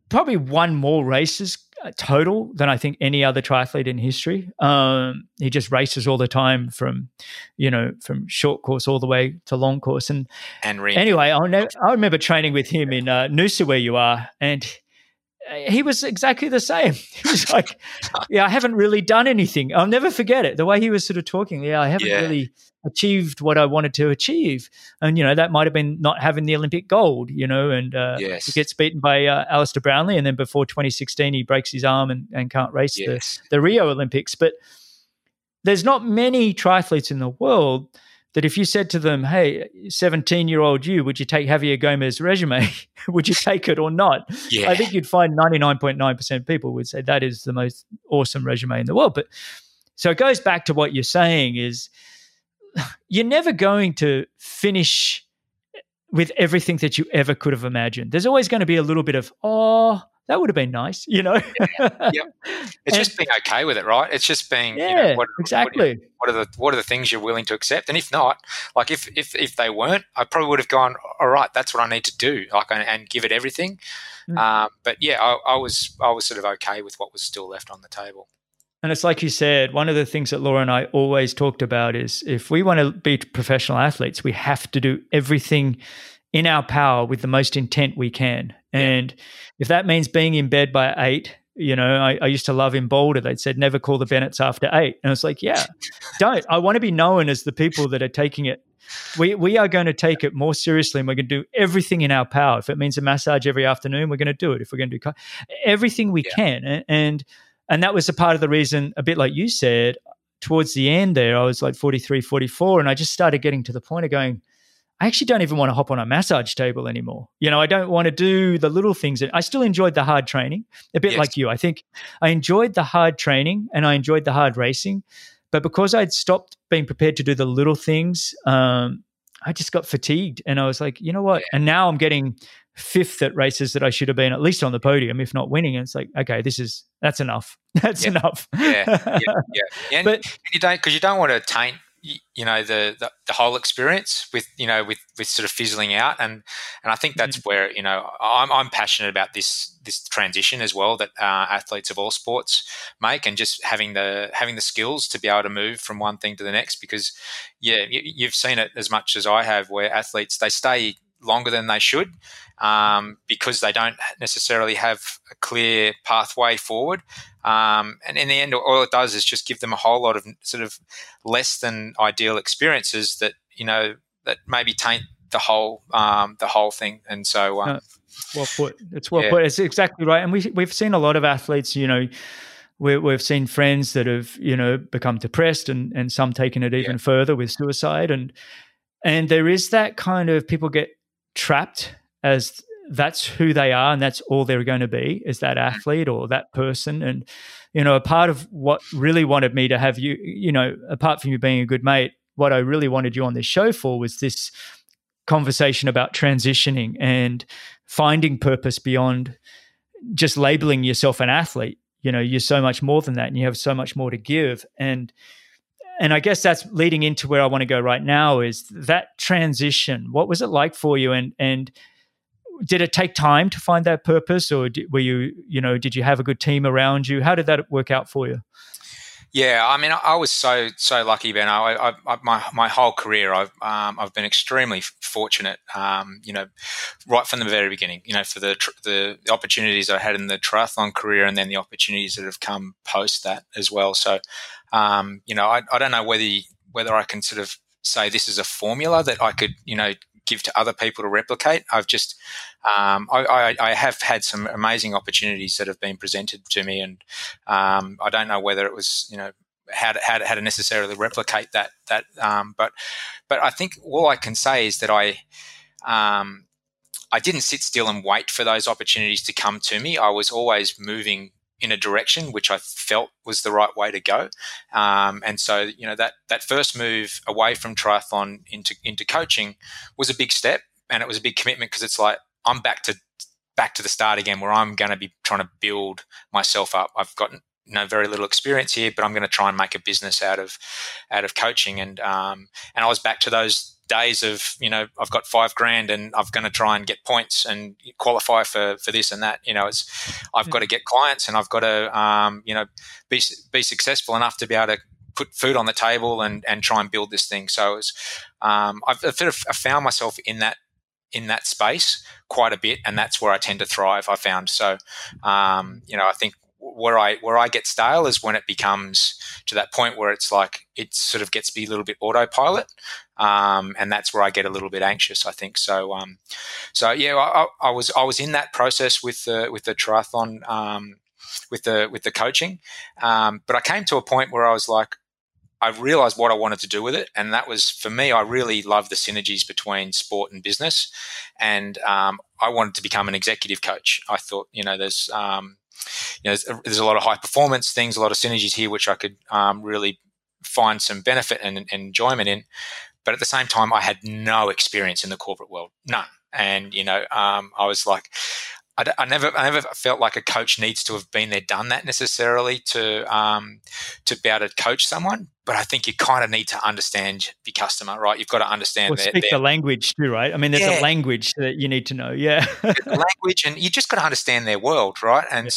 probably won more races total than I think any other triathlete in history. He just races all the time from short course all the way to long course. Anyway, I remember training with him in Noosa, where you are, and he was exactly the same. He was like, I haven't really done anything. I'll never forget it. The way he was sort of talking, I haven't really achieved what I wanted to achieve. And, that might have been not having the Olympic gold, he gets beaten by Alistair Brownlee. And then before 2016, he breaks his arm and can't race the Rio Olympics. But there's not many triathletes in the world that if you said to them, hey, 17-year-old you, would you take Javier Gomez's resume? Would you take it or not? Yeah. I think you'd find 99.9% of people would say that is the most awesome resume in the world. But so it goes back to what you're saying is you're never going to finish with everything that you ever could have imagined. There's always going to be a little bit of, that would have been nice, It's just being okay with it, right? It's just being, what are the things you're willing to accept? And if not, like if they weren't, I probably would have gone, all right, that's what I need to do, and give it everything. But yeah, I was sort of okay with what was still left on the table. And it's like you said, one of the things that Laura and I always talked about is if we want to be professional athletes, we have to do everything in our power with the most intent we can. And if that means being in bed by 8, I used to love in Boulder, they'd said, never call the Bennetts after 8. And I was like, don't. I want to be known as the people that are taking it. We are going to take it more seriously, and we're going to do everything in our power. If it means a massage every afternoon, we're going to do it. If we're going to do everything we can. And that was a part of the reason, a bit like you said, towards the end there, I was like 43, 44, and I just started getting to the point of going, I actually don't even want to hop on a massage table anymore. I don't want to do the little things. I still enjoyed the hard training, a bit like you. I think I enjoyed the hard training and I enjoyed the hard racing, but because I'd stopped being prepared to do the little things, I just got fatigued, and I was like, you know what? Yeah. And now I'm getting 5th at races that I should have been at least on the podium, if not winning. And it's like, okay, that's enough. That's enough. And because you don't want to taint the whole experience with sort of fizzling out, and I think that's where I'm passionate about this transition as well that athletes of all sports make, and just having the skills to be able to move from one thing to the next, because you've seen it as much as I have, where athletes, they stay longer than they should because they don't necessarily have a clear pathway forward. And in the end, all it does is just give them a whole lot of sort of less than ideal experiences that, that maybe taint the whole thing. And so well put. It's well put. It's exactly right. And we've seen a lot of athletes, we've seen friends that have, become depressed and some taken it even further with suicide. And there is that kind of people get trapped as that's who they are and that's all they're going to be, is that athlete or that person. And, you know, a part of what really wanted me to have you, you know, apart from you being a good mate, what I really wanted you on this show for was this conversation about transitioning and finding purpose beyond just labeling yourself an athlete. You know, you're so much more than that and you have so much more to give. And I guess that's leading into where I want to go right now, is that transition. What was it like for you? And did it take time to find that purpose, or did you have a good team around you? How did that work out for you? Yeah, I mean, I was so lucky, Ben. My whole career, I've been extremely fortunate. You know, right from the very beginning. You know, for the opportunities I had in the triathlon career, and then the opportunities that have come post that as well. So, you know, I don't know whether I can sort of say this is a formula that I could, you know, give to other people to replicate. I've just, I have had some amazing opportunities that have been presented to me, and I don't know whether it was, you know, how to necessarily replicate that. But I think all I can say is that I didn't sit still and wait for those opportunities to come to me. I was always moving in a direction which I felt was the right way to go, and so, you know, that first move away from triathlon into coaching was a big step, and it was a big commitment, because it's like I'm back to the start again, where I'm going to be trying to build myself up. I've got very little experience here, but I'm going to try and make a business out of coaching, and I was back to those days of, you know, I've got $5,000 and I'm going to try and get points and qualify for this and that. You know, I've got to get clients, and I've got to, you know, be successful enough to be able to put food on the table and try and build this thing. So it was, I found myself in that space quite a bit, and that's where I tend to thrive, I found. So, you know, I think where I get stale is when it becomes to that point where it's like it sort of gets to be a little bit autopilot, and that's where I get a little bit anxious, I think. So, so yeah, I was in that process with the triathlon, with the coaching, but I came to a point where I was like, I realized what I wanted to do with it, and that was, for me, I really loved the synergies between sport and business, and I wanted to become an executive coach. I thought, you know, there's a lot of high performance things, a lot of synergies here, which I could really find some benefit and enjoyment in. But at the same time, I had no experience in the corporate world, none. And, you know, I was like, I never felt like a coach needs to have been there, done that necessarily to be able to coach someone. But I think you kind of need to understand your customer, right? You've got to understand speak the language too, right? I mean, there's a language that you need to know, yeah. Language, and you just got to understand their world, right? And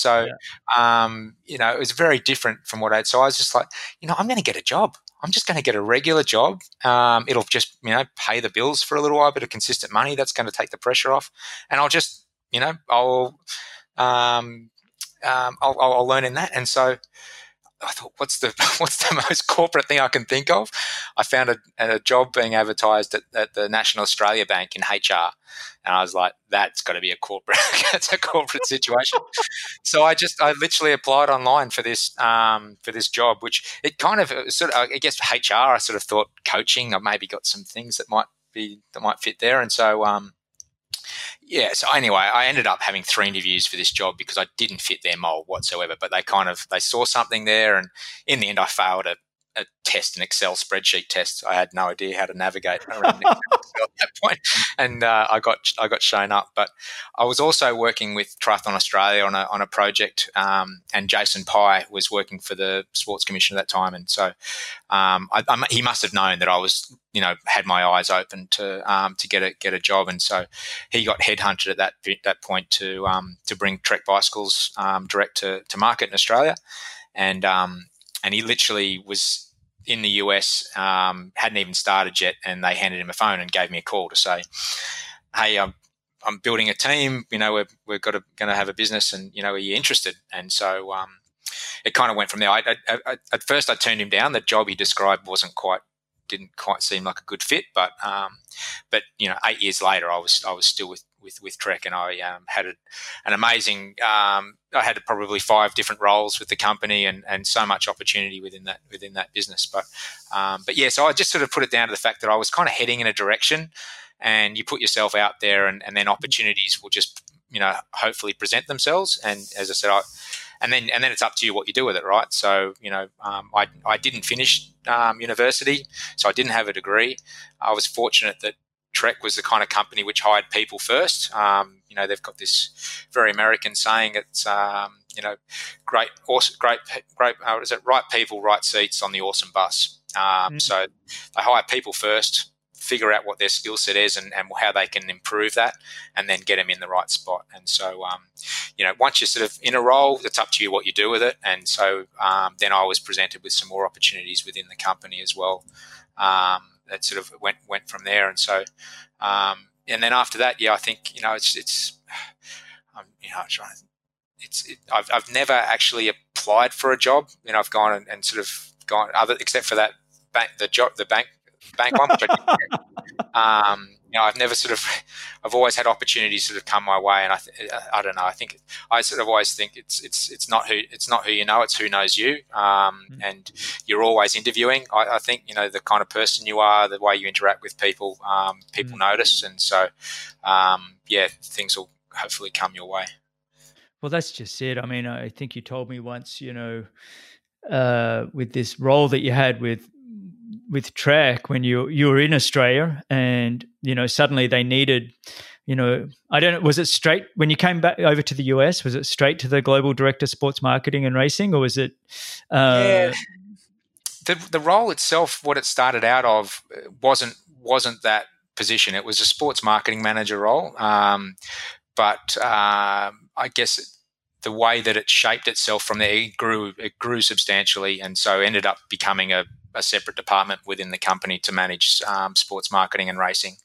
you know, it was very different from what I had. So I was just like, you know, I'm going to get a job. I'm just going to get a regular job. It'll just, you know, pay the bills for a little while, a bit of consistent money. That's going to take the pressure off, and I'll just, you know, I'll learn in that. And so I thought, what's the most corporate thing I can think of? I found a job being advertised at the National Australia Bank in HR, and I was like, that's got to be a corporate, that's a corporate situation. So I literally applied online for this job, which it kind of sort of, I guess, HR. I sort of thought coaching. I maybe got some things that might fit there, and so. Yeah, so anyway, I ended up having 3 interviews for this job because I didn't fit their mold whatsoever, but they saw something there, and in the end I failed a test, an Excel spreadsheet test. I had no idea how to navigate around Excel at that point, and I got shown up. But I was also working with Triathlon Australia on a project, and Jason Pye was working for the Sports Commission at that time, and so he must have known that I was, you know, had my eyes open to get a job, and so he got headhunted at that point to bring Trek bicycles direct to market in Australia, and he literally was in the US, hadn't even started yet, and they handed him a phone and gave me a call to say, "Hey, I'm building a team. You know, we're going to have a business, and, you know, are you interested?" And so it kind of went from there. At first, I turned him down. The job he described didn't quite seem like a good fit. But you know, 8 years later, I was still with Trek, and I had an amazing. I had probably 5 different roles with the company, and so much opportunity within that business. But yeah, so I just sort of put it down to the fact that I was kind of heading in a direction, and you put yourself out there, and then opportunities will just, you know, hopefully present themselves. And as I said, and then it's up to you what you do with it, right? So, you know, I didn't finish university, so I didn't have a degree. I was fortunate that Trek was the kind of company which hired people first. You know, they've got this very American saying, it's, you know, great, is it right people, right seats on the awesome bus. So they hire people first, figure out what their skill set is and how they can improve that, and then get them in the right spot. And so, you know, once you're sort of in a role, it's up to you what you do with it. And so then I was presented with some more opportunities within the company as well. That sort of went from there. And so, and then after that, yeah, I think, you know, I've never actually applied for a job. You know, I've gone and sort of gone other, except for that bank, the bank one, which I didn't get. You know, I've always had opportunities sort of come my way, and I don't know. I think I sort of always think it's not who you know, it's who knows you. And you're always interviewing. I think, you know, the kind of person you are, the way you interact with people, people notice, and so yeah, things will hopefully come your way. Well, that's just it. I mean, I think you told me once, you know, with this role that you had with Trek when you were in Australia, and, you know, suddenly they needed, you know, I don't know, was it straight when you came back over to the US, was it straight to the global director sports marketing and racing, or was it yeah. The role itself, what it started out of wasn't that position. It was a sports marketing manager role, but I guess the way that it shaped itself from there, it grew substantially, and so ended up becoming a separate department within the company to manage sports marketing and racing.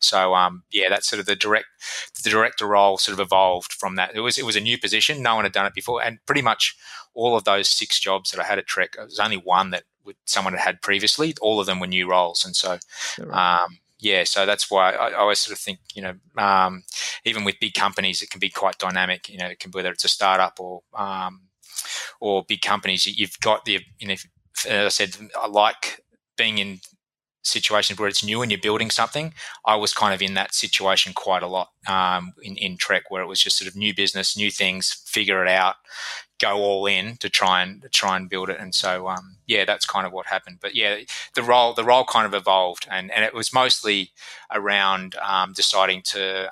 So yeah, that's sort of the director role sort of evolved from that. It was a new position. No one had done it before. And pretty much all of those 6 jobs that I had at Trek, there was only one that someone had had previously. All of them were new roles. And so, yeah, so that's why I always sort of think, you know, even with big companies, it can be quite dynamic, you know, it can, whether it's a startup or big companies, you've got the, you know, as I said, I like being in situations where it's new and you're building something. I was kind of in that situation quite a lot in Trek, where it was just sort of new business, new things, figure it out, go all in to try and build it. And so, yeah, that's kind of what happened. But yeah, the role kind of evolved, and it was mostly around deciding to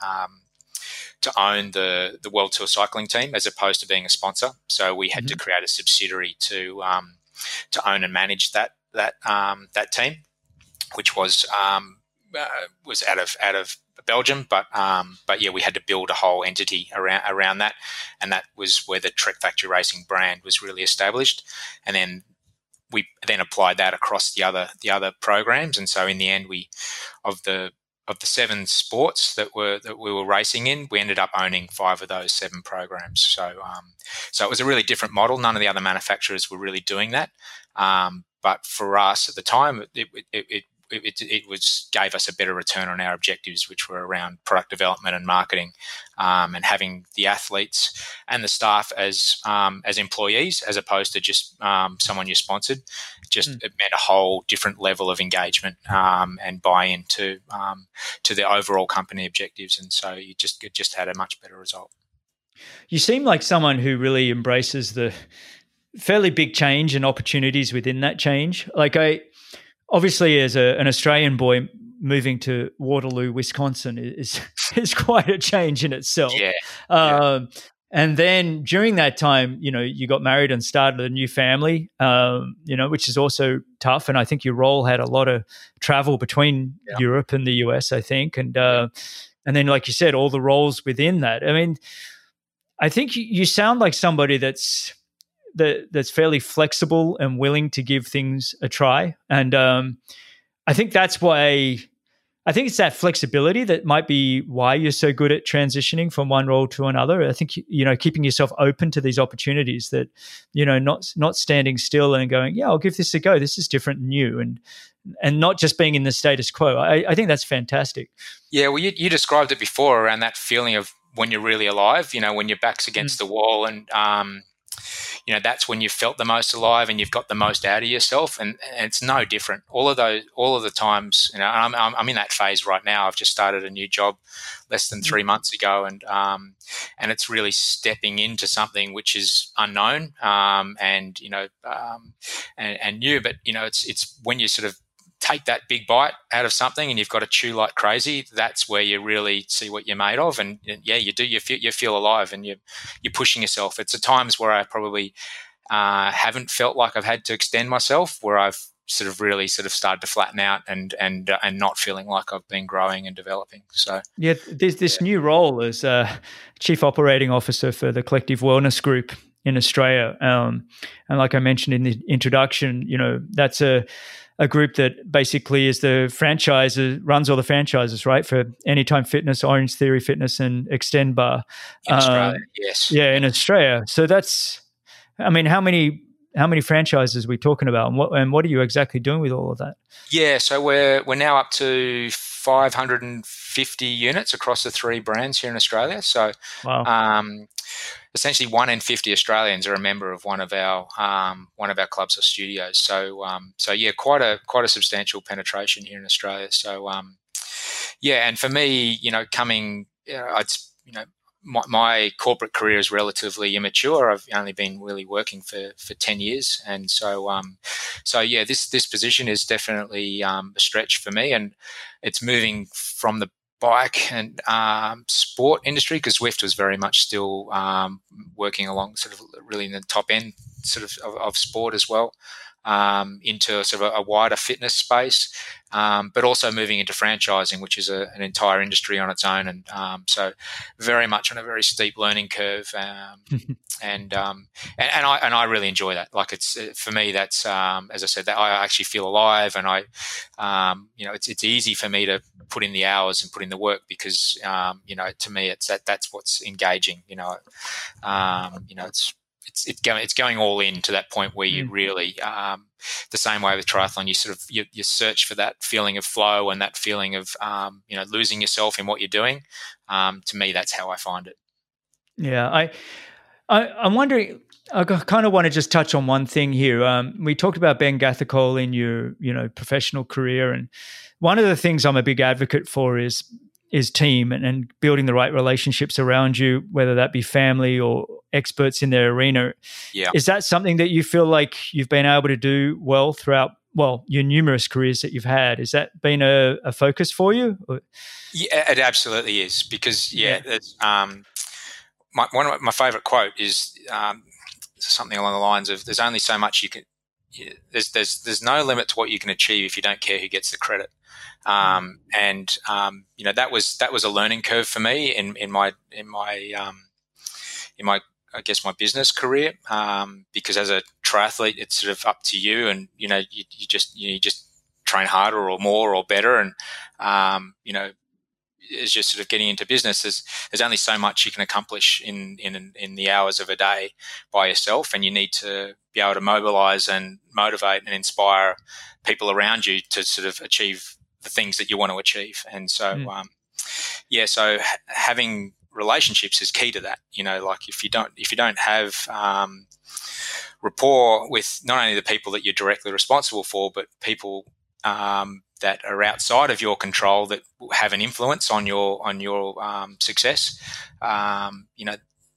own the World Tour cycling team as opposed to being a sponsor. So we had to create a subsidiary to own and manage that team, which was out of Belgium, but yeah, we had to build a whole entity around that, and that was where the Trek Factory Racing brand was really established, and then we then applied that across the other programs, and so in the end, of the 7 sports that we were racing in, we ended up owning 5 of those 7 programs. So, so it was a really different model. None of the other manufacturers were really doing that, but for us at the time, it gave us a better return on our objectives, which were around product development and marketing, and having the athletes and the staff as employees, as opposed to just someone you sponsored. It meant a whole different level of engagement and buy-in to the overall company objectives, and so it just had a much better result. You seem like someone who really embraces the fairly big change and opportunities within that change. Like obviously, as an Australian boy, moving to Waterloo, Wisconsin is quite a change in itself. Yeah. And then during that time, you know, you got married and started a new family, you know, which is also tough. And I think your role had a lot of travel between Europe and the US, I think. And then, like you said, all the roles within that. I mean, I think you sound like somebody that's fairly flexible and willing to give things a try. And I think that's why, I think it's that flexibility that might be why you're so good at transitioning from one role to another. I think, you know, keeping yourself open to these opportunities, that, you know, not standing still and going, yeah, I'll give this a go. This is different and new, and not just being in the status quo. I think that's fantastic. Yeah, well, you described it before around that feeling of when you're really alive, you know, when your back's against the wall, and you know, that's when you've felt the most alive and you've got the most out of yourself. And it's no different. All of the times, you know, I'm in that phase right now. I've just started a new job less than 3 months ago, and it's really stepping into something which is unknown, and new. But you know, it's when you sort of take that big bite out of something and you've got to chew like crazy, that's where you really see what you're made of. And yeah, you feel alive and you're pushing yourself. It's the times where I probably haven't felt like I've had to extend myself, where I've sort of really sort of started to flatten out and not feeling like I've been growing and developing. So yeah, there's this new role as Chief Operating Officer for the Collective Wellness Group in Australia. And like I mentioned in the introduction, you know, that's a group that basically is the franchise, runs all the franchises, right? For Anytime Fitness, Orange Theory Fitness, and Extend Bar. In Australia, yes. Yeah, in Australia. So that's, I mean, how many franchises are we talking about, and what are you exactly doing with all of that? Yeah, so we're now up to 550 units across the three brands here in Australia. So wow. Essentially, 1 in 50 Australians are a member of one of our clubs or studios. So, quite a substantial penetration here in Australia. So, and for me, you know, my corporate career is relatively immature. I've only been really working for 10 years. And so, this position is definitely a stretch for me, and it's moving from the bike and sport industry, because Zwift was very much still working along sort of really in the top end sort of sport as well, into sort of a wider fitness space, but also moving into franchising, which is an entire industry on its own, and so very much on a very steep learning curve, and I really enjoy that. Like, it's for me, that's as I said, that I actually feel alive, and I it's easy for me to put in the hours and put in the work, because to me it's that's what's engaging. It's going all in to that point where you really, the same way with triathlon, you sort of you search for that feeling of flow and that feeling of losing yourself in what you're doing. To me, that's how I find it. Yeah, I'm wondering. I kind of want to just touch on one thing here. We talked about Ben Gathercole in your professional career, and one of the things I'm a big advocate for is team and building the right relationships around you, whether that be family or experts in their arena. Yeah. Is that something that you feel like you've been able to do well throughout, your numerous careers that you've had? Has that been a focus for you? Yeah, it absolutely is, because, my favorite quote is something along the lines of, there's only so much you can, there's no limit to what you can achieve if you don't care who gets the credit. That was a learning curve for me in my I guess my business career, because as a triathlete, it's sort of up to you, and you just train harder or more or better, and it's just sort of getting into business. There's only so much you can accomplish in the hours of a day by yourself, and you need to be able to mobilize and motivate and inspire people around you to sort of achieve the things that you want to achieve. And so, so having relationships is key to that. Like, if you don't have rapport with not only the people that you're directly responsible for, but people that are outside of your control that have an influence on your success,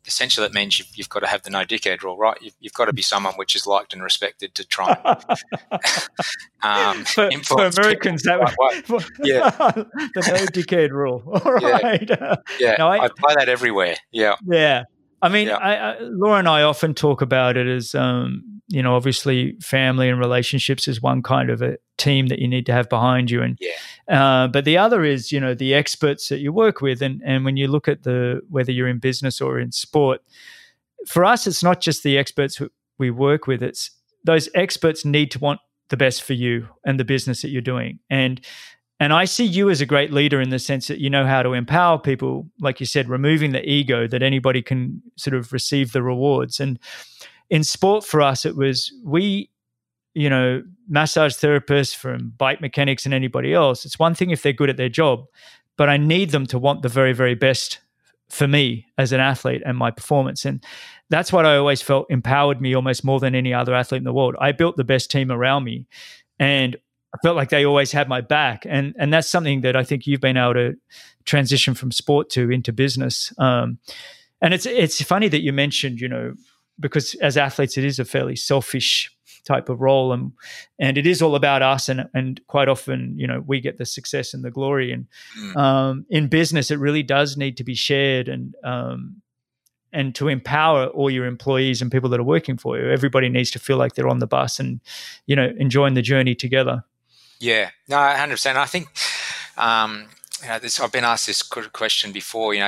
essentially that means you've got to have the no dickhead rule, right? You've got to be someone which is liked and respected to try and for Americans, that way. Yeah, the no dickhead rule. All right. Yeah. No, I apply that everywhere. Yeah. Yeah. I mean, yeah. Laura and I often talk about it as, obviously family and relationships is one kind of a team that you need to have behind you. And, but the other is, the experts that you work with. And when you look at whether you're in business or in sport, for us, it's not just the experts we work with. It's those experts need to want the best for you and the business that you're doing. And I see you as a great leader in the sense that you know how to empower people, like you said, removing the ego that anybody can sort of receive the rewards. And in sport for us, it was massage therapists from bike mechanics and anybody else. It's one thing if they're good at their job, but I need them to want the very, very best for me as an athlete and my performance. And that's what I always felt empowered me almost more than any other athlete in the world. I built the best team around me and I felt like they always had my back. And that's something that I think you've been able to transition from sport to into business. And it's funny that you mentioned, you know, because as athletes, it is a fairly selfish type of role, and it is all about us, and quite often, you know, we get the success and the glory, and in business it really does need to be shared, and to empower all your employees and people that are working for you, everybody needs to feel like they're on the bus and, you know, enjoying the journey together. Yeah, no, 100%. I think you know, I've been asked this question before. You know,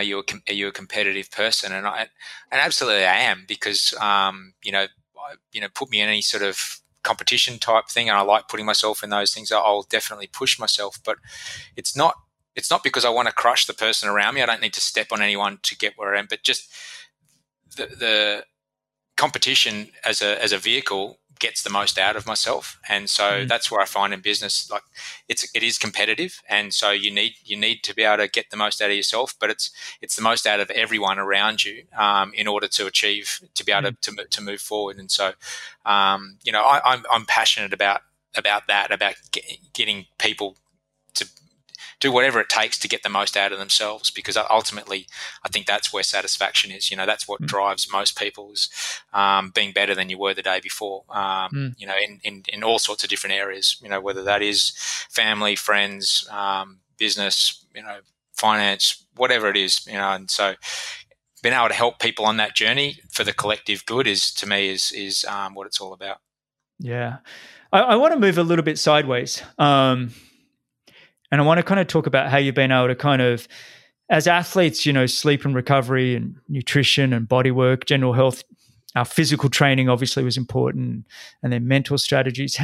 are you a competitive person? And absolutely, I am, because you know, put me in any sort of competition type thing, and I like putting myself in those things. I'll definitely push myself, but it's not because I want to crush the person around me. I don't need to step on anyone to get where I am. But just the competition as a vehicle gets the most out of myself, and so that's where I find in business, like it is competitive, and so you need to be able to get the most out of yourself, but it's the most out of everyone around you in order to achieve, to be able to move forward. And so you know, I'm passionate about that, about getting people to do whatever it takes to get the most out of themselves, because ultimately I think that's where satisfaction is. You know, that's what drives most people, is being better than you were the day before, you know, in all sorts of different areas, you know, whether that is family, friends, business, you know, finance, whatever it is, you know. And so being able to help people on that journey for the collective good is, to me, what it's all about. Yeah. I want to move a little bit sideways. And I want to kind of talk about how you've been able to kind of, as athletes, you know, sleep and recovery and nutrition and body work, general health, our physical training obviously was important, and then mental strategies,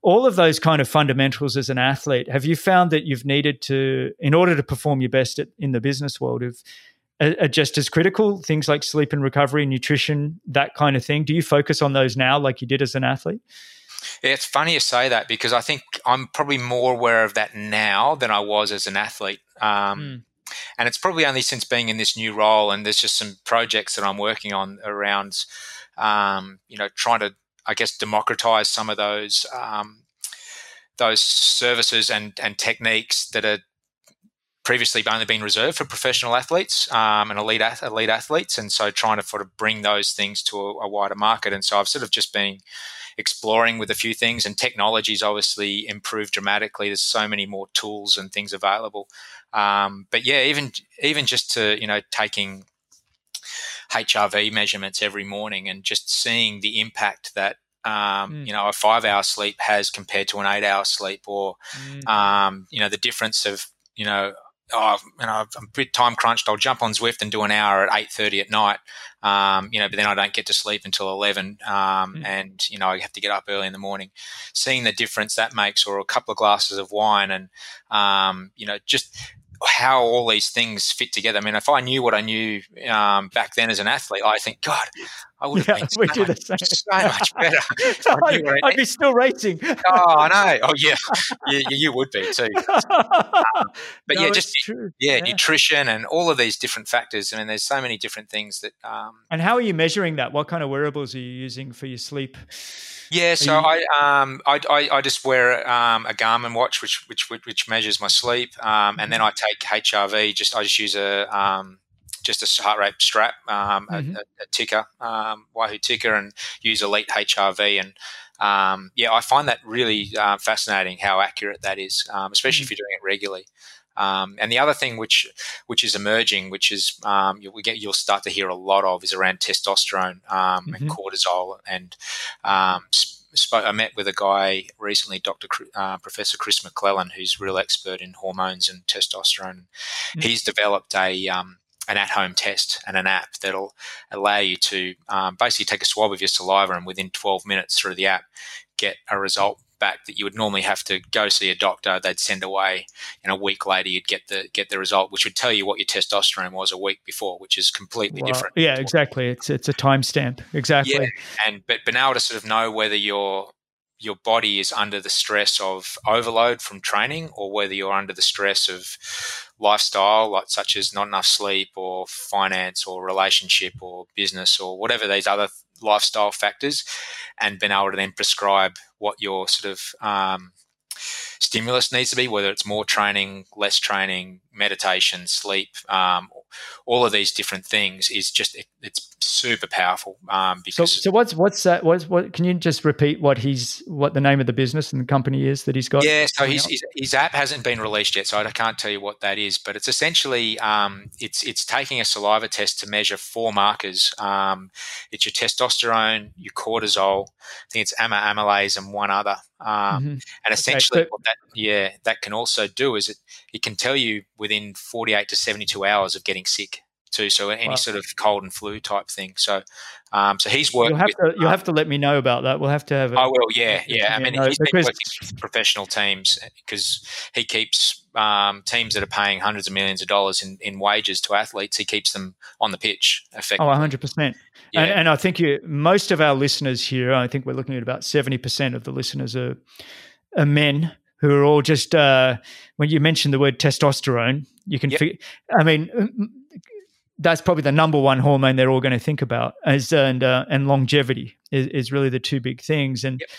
all of those kind of fundamentals as an athlete. Have you found that you've needed to, in order to perform your best in the business world, are just as critical, things like sleep and recovery, nutrition, that kind of thing? Do you focus on those now like you did as an athlete? Yeah, it's funny you say that, because I think I'm probably more aware of that now than I was as an athlete. And it's probably only since being in this new role, and there's just some projects that I'm working on around, you know, trying to, I guess, democratize some of those services and techniques that are previously only been reserved for professional athletes and elite athletes. And so trying to sort of bring those things to a wider market. And so I've sort of just been exploring with a few things, and technology's obviously improved dramatically. There's so many more tools and things available. But yeah, even just to, you know, taking HRV measurements every morning and just seeing the impact that, you know, a 5-hour sleep has compared to an 8-hour sleep, or, you know, the difference of, you know, I'm a bit time crunched, I'll jump on Zwift and do an hour at 8:30 at night, you know, but then I don't get to sleep until 11, and, you know, I have to get up early in the morning. Seeing the difference that makes, or a couple of glasses of wine, and, you know, just how all these things fit together. I mean, if I knew what I knew back then as an athlete, I think, God, I would have been so much better. I'd be still racing. Oh, I know. Oh, yeah. You would be too. But no, yeah, just nutrition and all of these different factors. I mean, there's so many different things that. And how are you measuring that? What kind of wearables are you using for your sleep? Yeah, so I just wear a Garmin watch, which measures my sleep, and then I take HRV. I just use a heart rate strap, a ticker, Wahoo ticker, and use Elite HRV. And I find that really fascinating how accurate that is, especially if you're doing it regularly. And the other thing which is emerging, which is you'll start to hear a lot of, is around testosterone and cortisol. And I met with a guy recently, Professor Chris McCormack, who's a real expert in hormones and testosterone. He's developed an at-home test and an app that'll allow you to basically take a swab of your saliva, and within 12 minutes through the app get a result back that you would normally have to go see a doctor. They'd send away, and a week later you'd get the result, which would tell you what your testosterone was a week before, which is completely different. Yeah, exactly. It's a timestamp. Exactly. Yeah. And but being able to sort of know whether you're your body is under the stress of overload from training, or whether you're under the stress of lifestyle, like such as not enough sleep or finance or relationship or business or whatever these other lifestyle factors, and been able to then prescribe what your sort of stimulus needs to be, whether it's more training, less training, meditation, sleep, all of these different things is just it's super powerful. Because so what's that? What can you just repeat? What the name of the business and the company is that he's got? Yeah, so his app hasn't been released yet, so I can't tell you what that is. But it's essentially it's taking a saliva test to measure four markers. It's your testosterone, your cortisol, I think it's amylase, and one other. And essentially, okay, so, what that can also do is it can tell you within 48 to 72 hours of getting sick too. So any sort of cold and flu type thing. So, so he's worked. You'll have to let me know about that. We'll have to have. I will. Yeah. I mean, he's been working with professional teams because he keeps teams that are paying hundreds of millions of dollars in wages to athletes. He keeps them on the pitch effectively. 100%. Yeah. And I think most of our listeners here, I think we're looking at about 70% of the listeners are men, who are all just when you mention the word testosterone, you can. Yep. I mean, that's probably the number one hormone they're all going to think about, and longevity is really the two big things. And yep.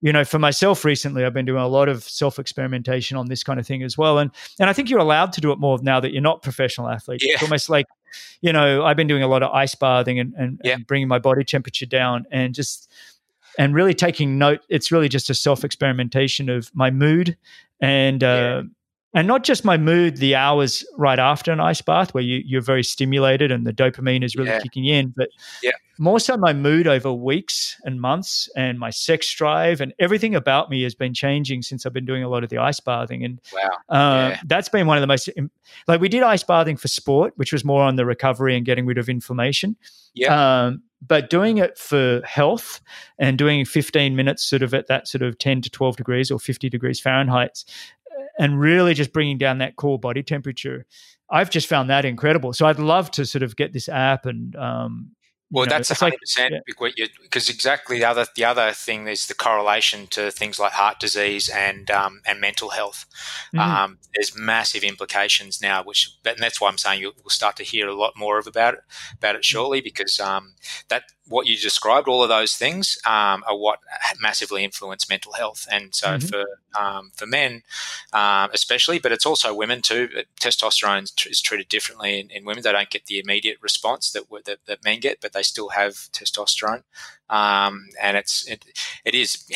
You know, for myself recently, I've been doing a lot of self-experimentation on this kind of thing as well. And I think you're allowed to do it more now that you're not professional athletes. Yeah. It's almost like, you know, I've been doing a lot of ice bathing and bringing my body temperature down and just. And really taking note, it's really just a self-experimentation of my mood and not just my mood, the hours right after an ice bath where you're very stimulated and the dopamine is really kicking in, but more so my mood over weeks and months and my sex drive and everything about me has been changing since I've been doing a lot of the ice bathing. And that's been one of the most – like we did ice bathing for sport, which was more on the recovery and getting rid of inflammation. Yeah. But doing it for health and doing 15 minutes sort of at that sort of 10 to 12 degrees or 50 degrees Fahrenheit and really just bringing down that core body temperature, I've just found that incredible. So I'd love to sort of get this app and well, that's 100%, because exactly the other thing is the correlation to things like heart disease and mental health. Mm-hmm. There's massive implications now, and that's why I'm saying we'll start to hear a lot more about it shortly, because that what you described, all of those things are what massively influence mental health. And so for men especially, but it's also women too. Testosterone is treated differently in women. They don't get the immediate response that men get, but they still have testosterone. And it is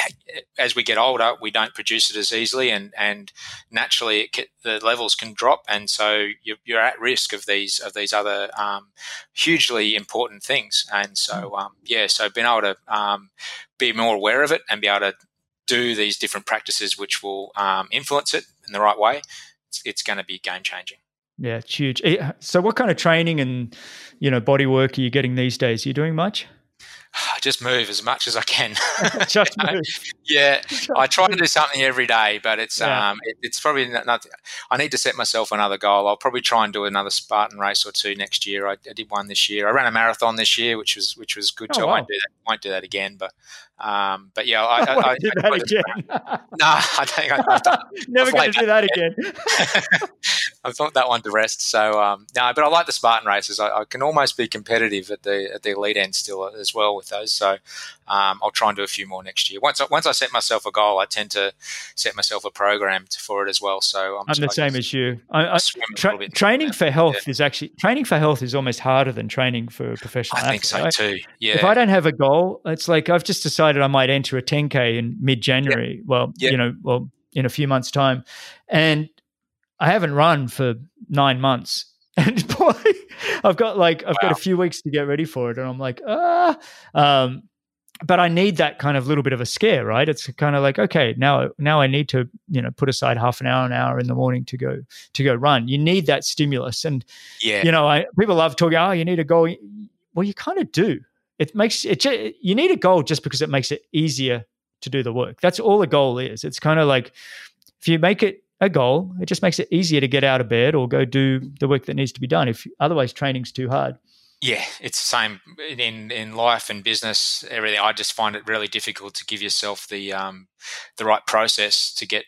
as we get older, we don't produce it as easily, and naturally the levels can drop, and so you're at risk of these other hugely important things. And so so being able to be more aware of it and be able to do these different practices which will influence it in the right way, it's going to be game changing. Yeah, it's huge. So what kind of training and body work are you getting these days? Are you doing much? I just move as much as I can. Just move. Yeah, I try to do something every day, but it's it's probably not. I need to set myself another goal. I'll probably try and do another Spartan race or two next year. I did one this year. I ran a marathon this year, which was good. Oh, so wow. I won't do that again. But I do that again. No, I think I've done. Never going to do that again. I've thought that one to rest. So no, but I like the Spartan races. I can almost be competitive at the elite end still as well with those. So I'll try and do a few more next year. Once I set myself a goal, I tend to set myself a program for it as well. So I'm the same as you. Training for health is actually almost harder than training for a professional athlete. I think so too. Yeah. If I don't have a goal, it's like I've just decided I might enter a 10K in mid-January. Yep. Well, yep. In a few months' time, and I haven't run for 9 months, and boy, I've got a few weeks to get ready for it, and I'm like, but I need that kind of little bit of a scare, right? It's kind of like, okay, now I need to, put aside half an hour in the morning to go run. You need that stimulus, and people love talking. Oh, you need a goal. Well, you kind of do. It makes it. You need a goal just because it makes it easier to do the work. That's all a goal is. It's kind of like if you make it a goal, it just makes it easier to get out of bed or go do the work that needs to be done. If otherwise training's too hard. Yeah, it's the same in life and business, everything. I just find it really difficult to give yourself the right process to get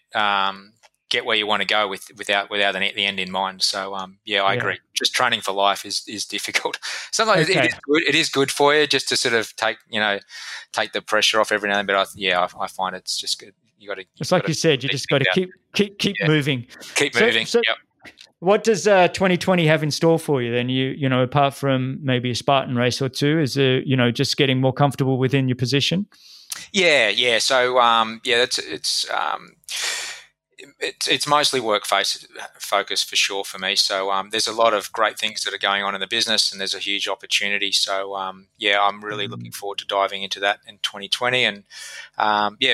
where you want to go without the end in mind. So I agree. Just training for life is difficult. Sometimes it is good for you just to sort of take the pressure off every now and then. But I find it's just good. You just got to keep moving. Keep moving. So what does 2020 have in store for you then? You know, apart from maybe a Spartan race or two, is just getting more comfortable within your position? Yeah. So it's mostly work focus for sure for me. So there's a lot of great things that are going on in the business, and there's a huge opportunity. So I'm really looking forward to diving into that in 2020. And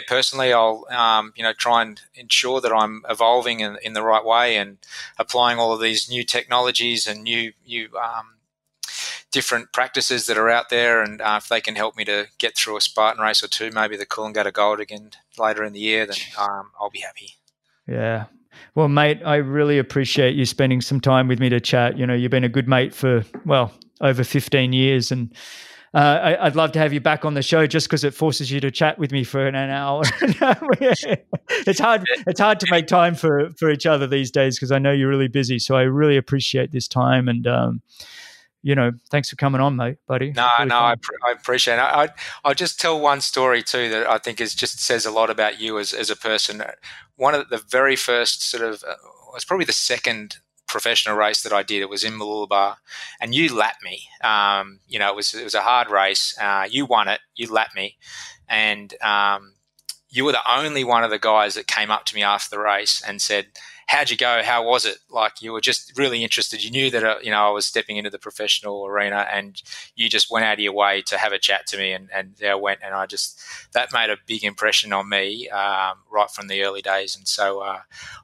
personally, I'll try and ensure that I'm evolving in the right way and applying all of these new technologies and new different practices that are out there, and if they can help me to get through a Spartan race or two, maybe the Coolangatta Gold again later in the year, then I'll be happy. Yeah. Well, mate, I really appreciate you spending some time with me to chat. You know, you've been a good mate for, over 15 years, and I'd love to have you back on the show just because it forces you to chat with me for an hour. It's hard to make time for each other these days because I know you're really busy. So I really appreciate this time, and thanks for coming on, mate, buddy. I appreciate it. I'll just tell one story too that I think says a lot about you as a person. One of the very first it was probably the second professional race that I did. It was in Mooloolaba, and you lapped me. It was a hard race. You won it. You lapped me, and you were the only one of the guys that came up to me after the race and said, "How'd you go? How was it?" Like, you were just really interested. You knew that, I was stepping into the professional arena, and you just went out of your way to have a chat to me. And there I went, and that made a big impression on me right from the early days. And so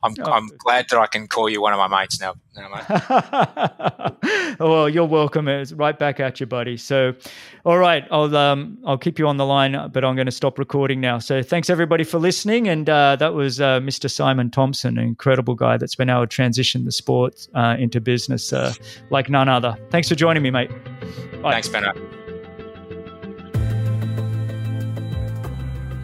I'm glad that I can call you one of my mates now. Well, you're welcome. It's right back at you, buddy. So, all right, I'll keep you on the line, but I'm going to stop recording now. So thanks everybody for listening. And that was Mr. Simon Thompson, an incredible guy that's been able to transition the sport into business like none other. Thanks for joining me, mate. Bye. Thanks, Benno.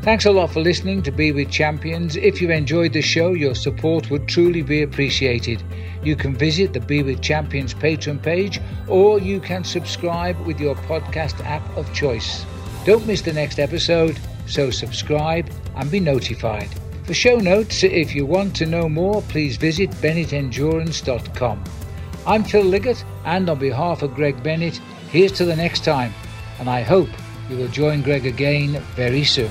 Thanks a lot for listening to Be With Champions. If you enjoyed the show, your support would truly be appreciated. You can visit the Be With Champions Patreon page, or you can subscribe with your podcast app of choice. Don't miss the next episode, so subscribe and be notified. For show notes, if you want to know more, please visit bennettendurance.com. I'm Phil Liggett, and on behalf of Greg Bennett, here's to the next time, and I hope you will join Greg again very soon.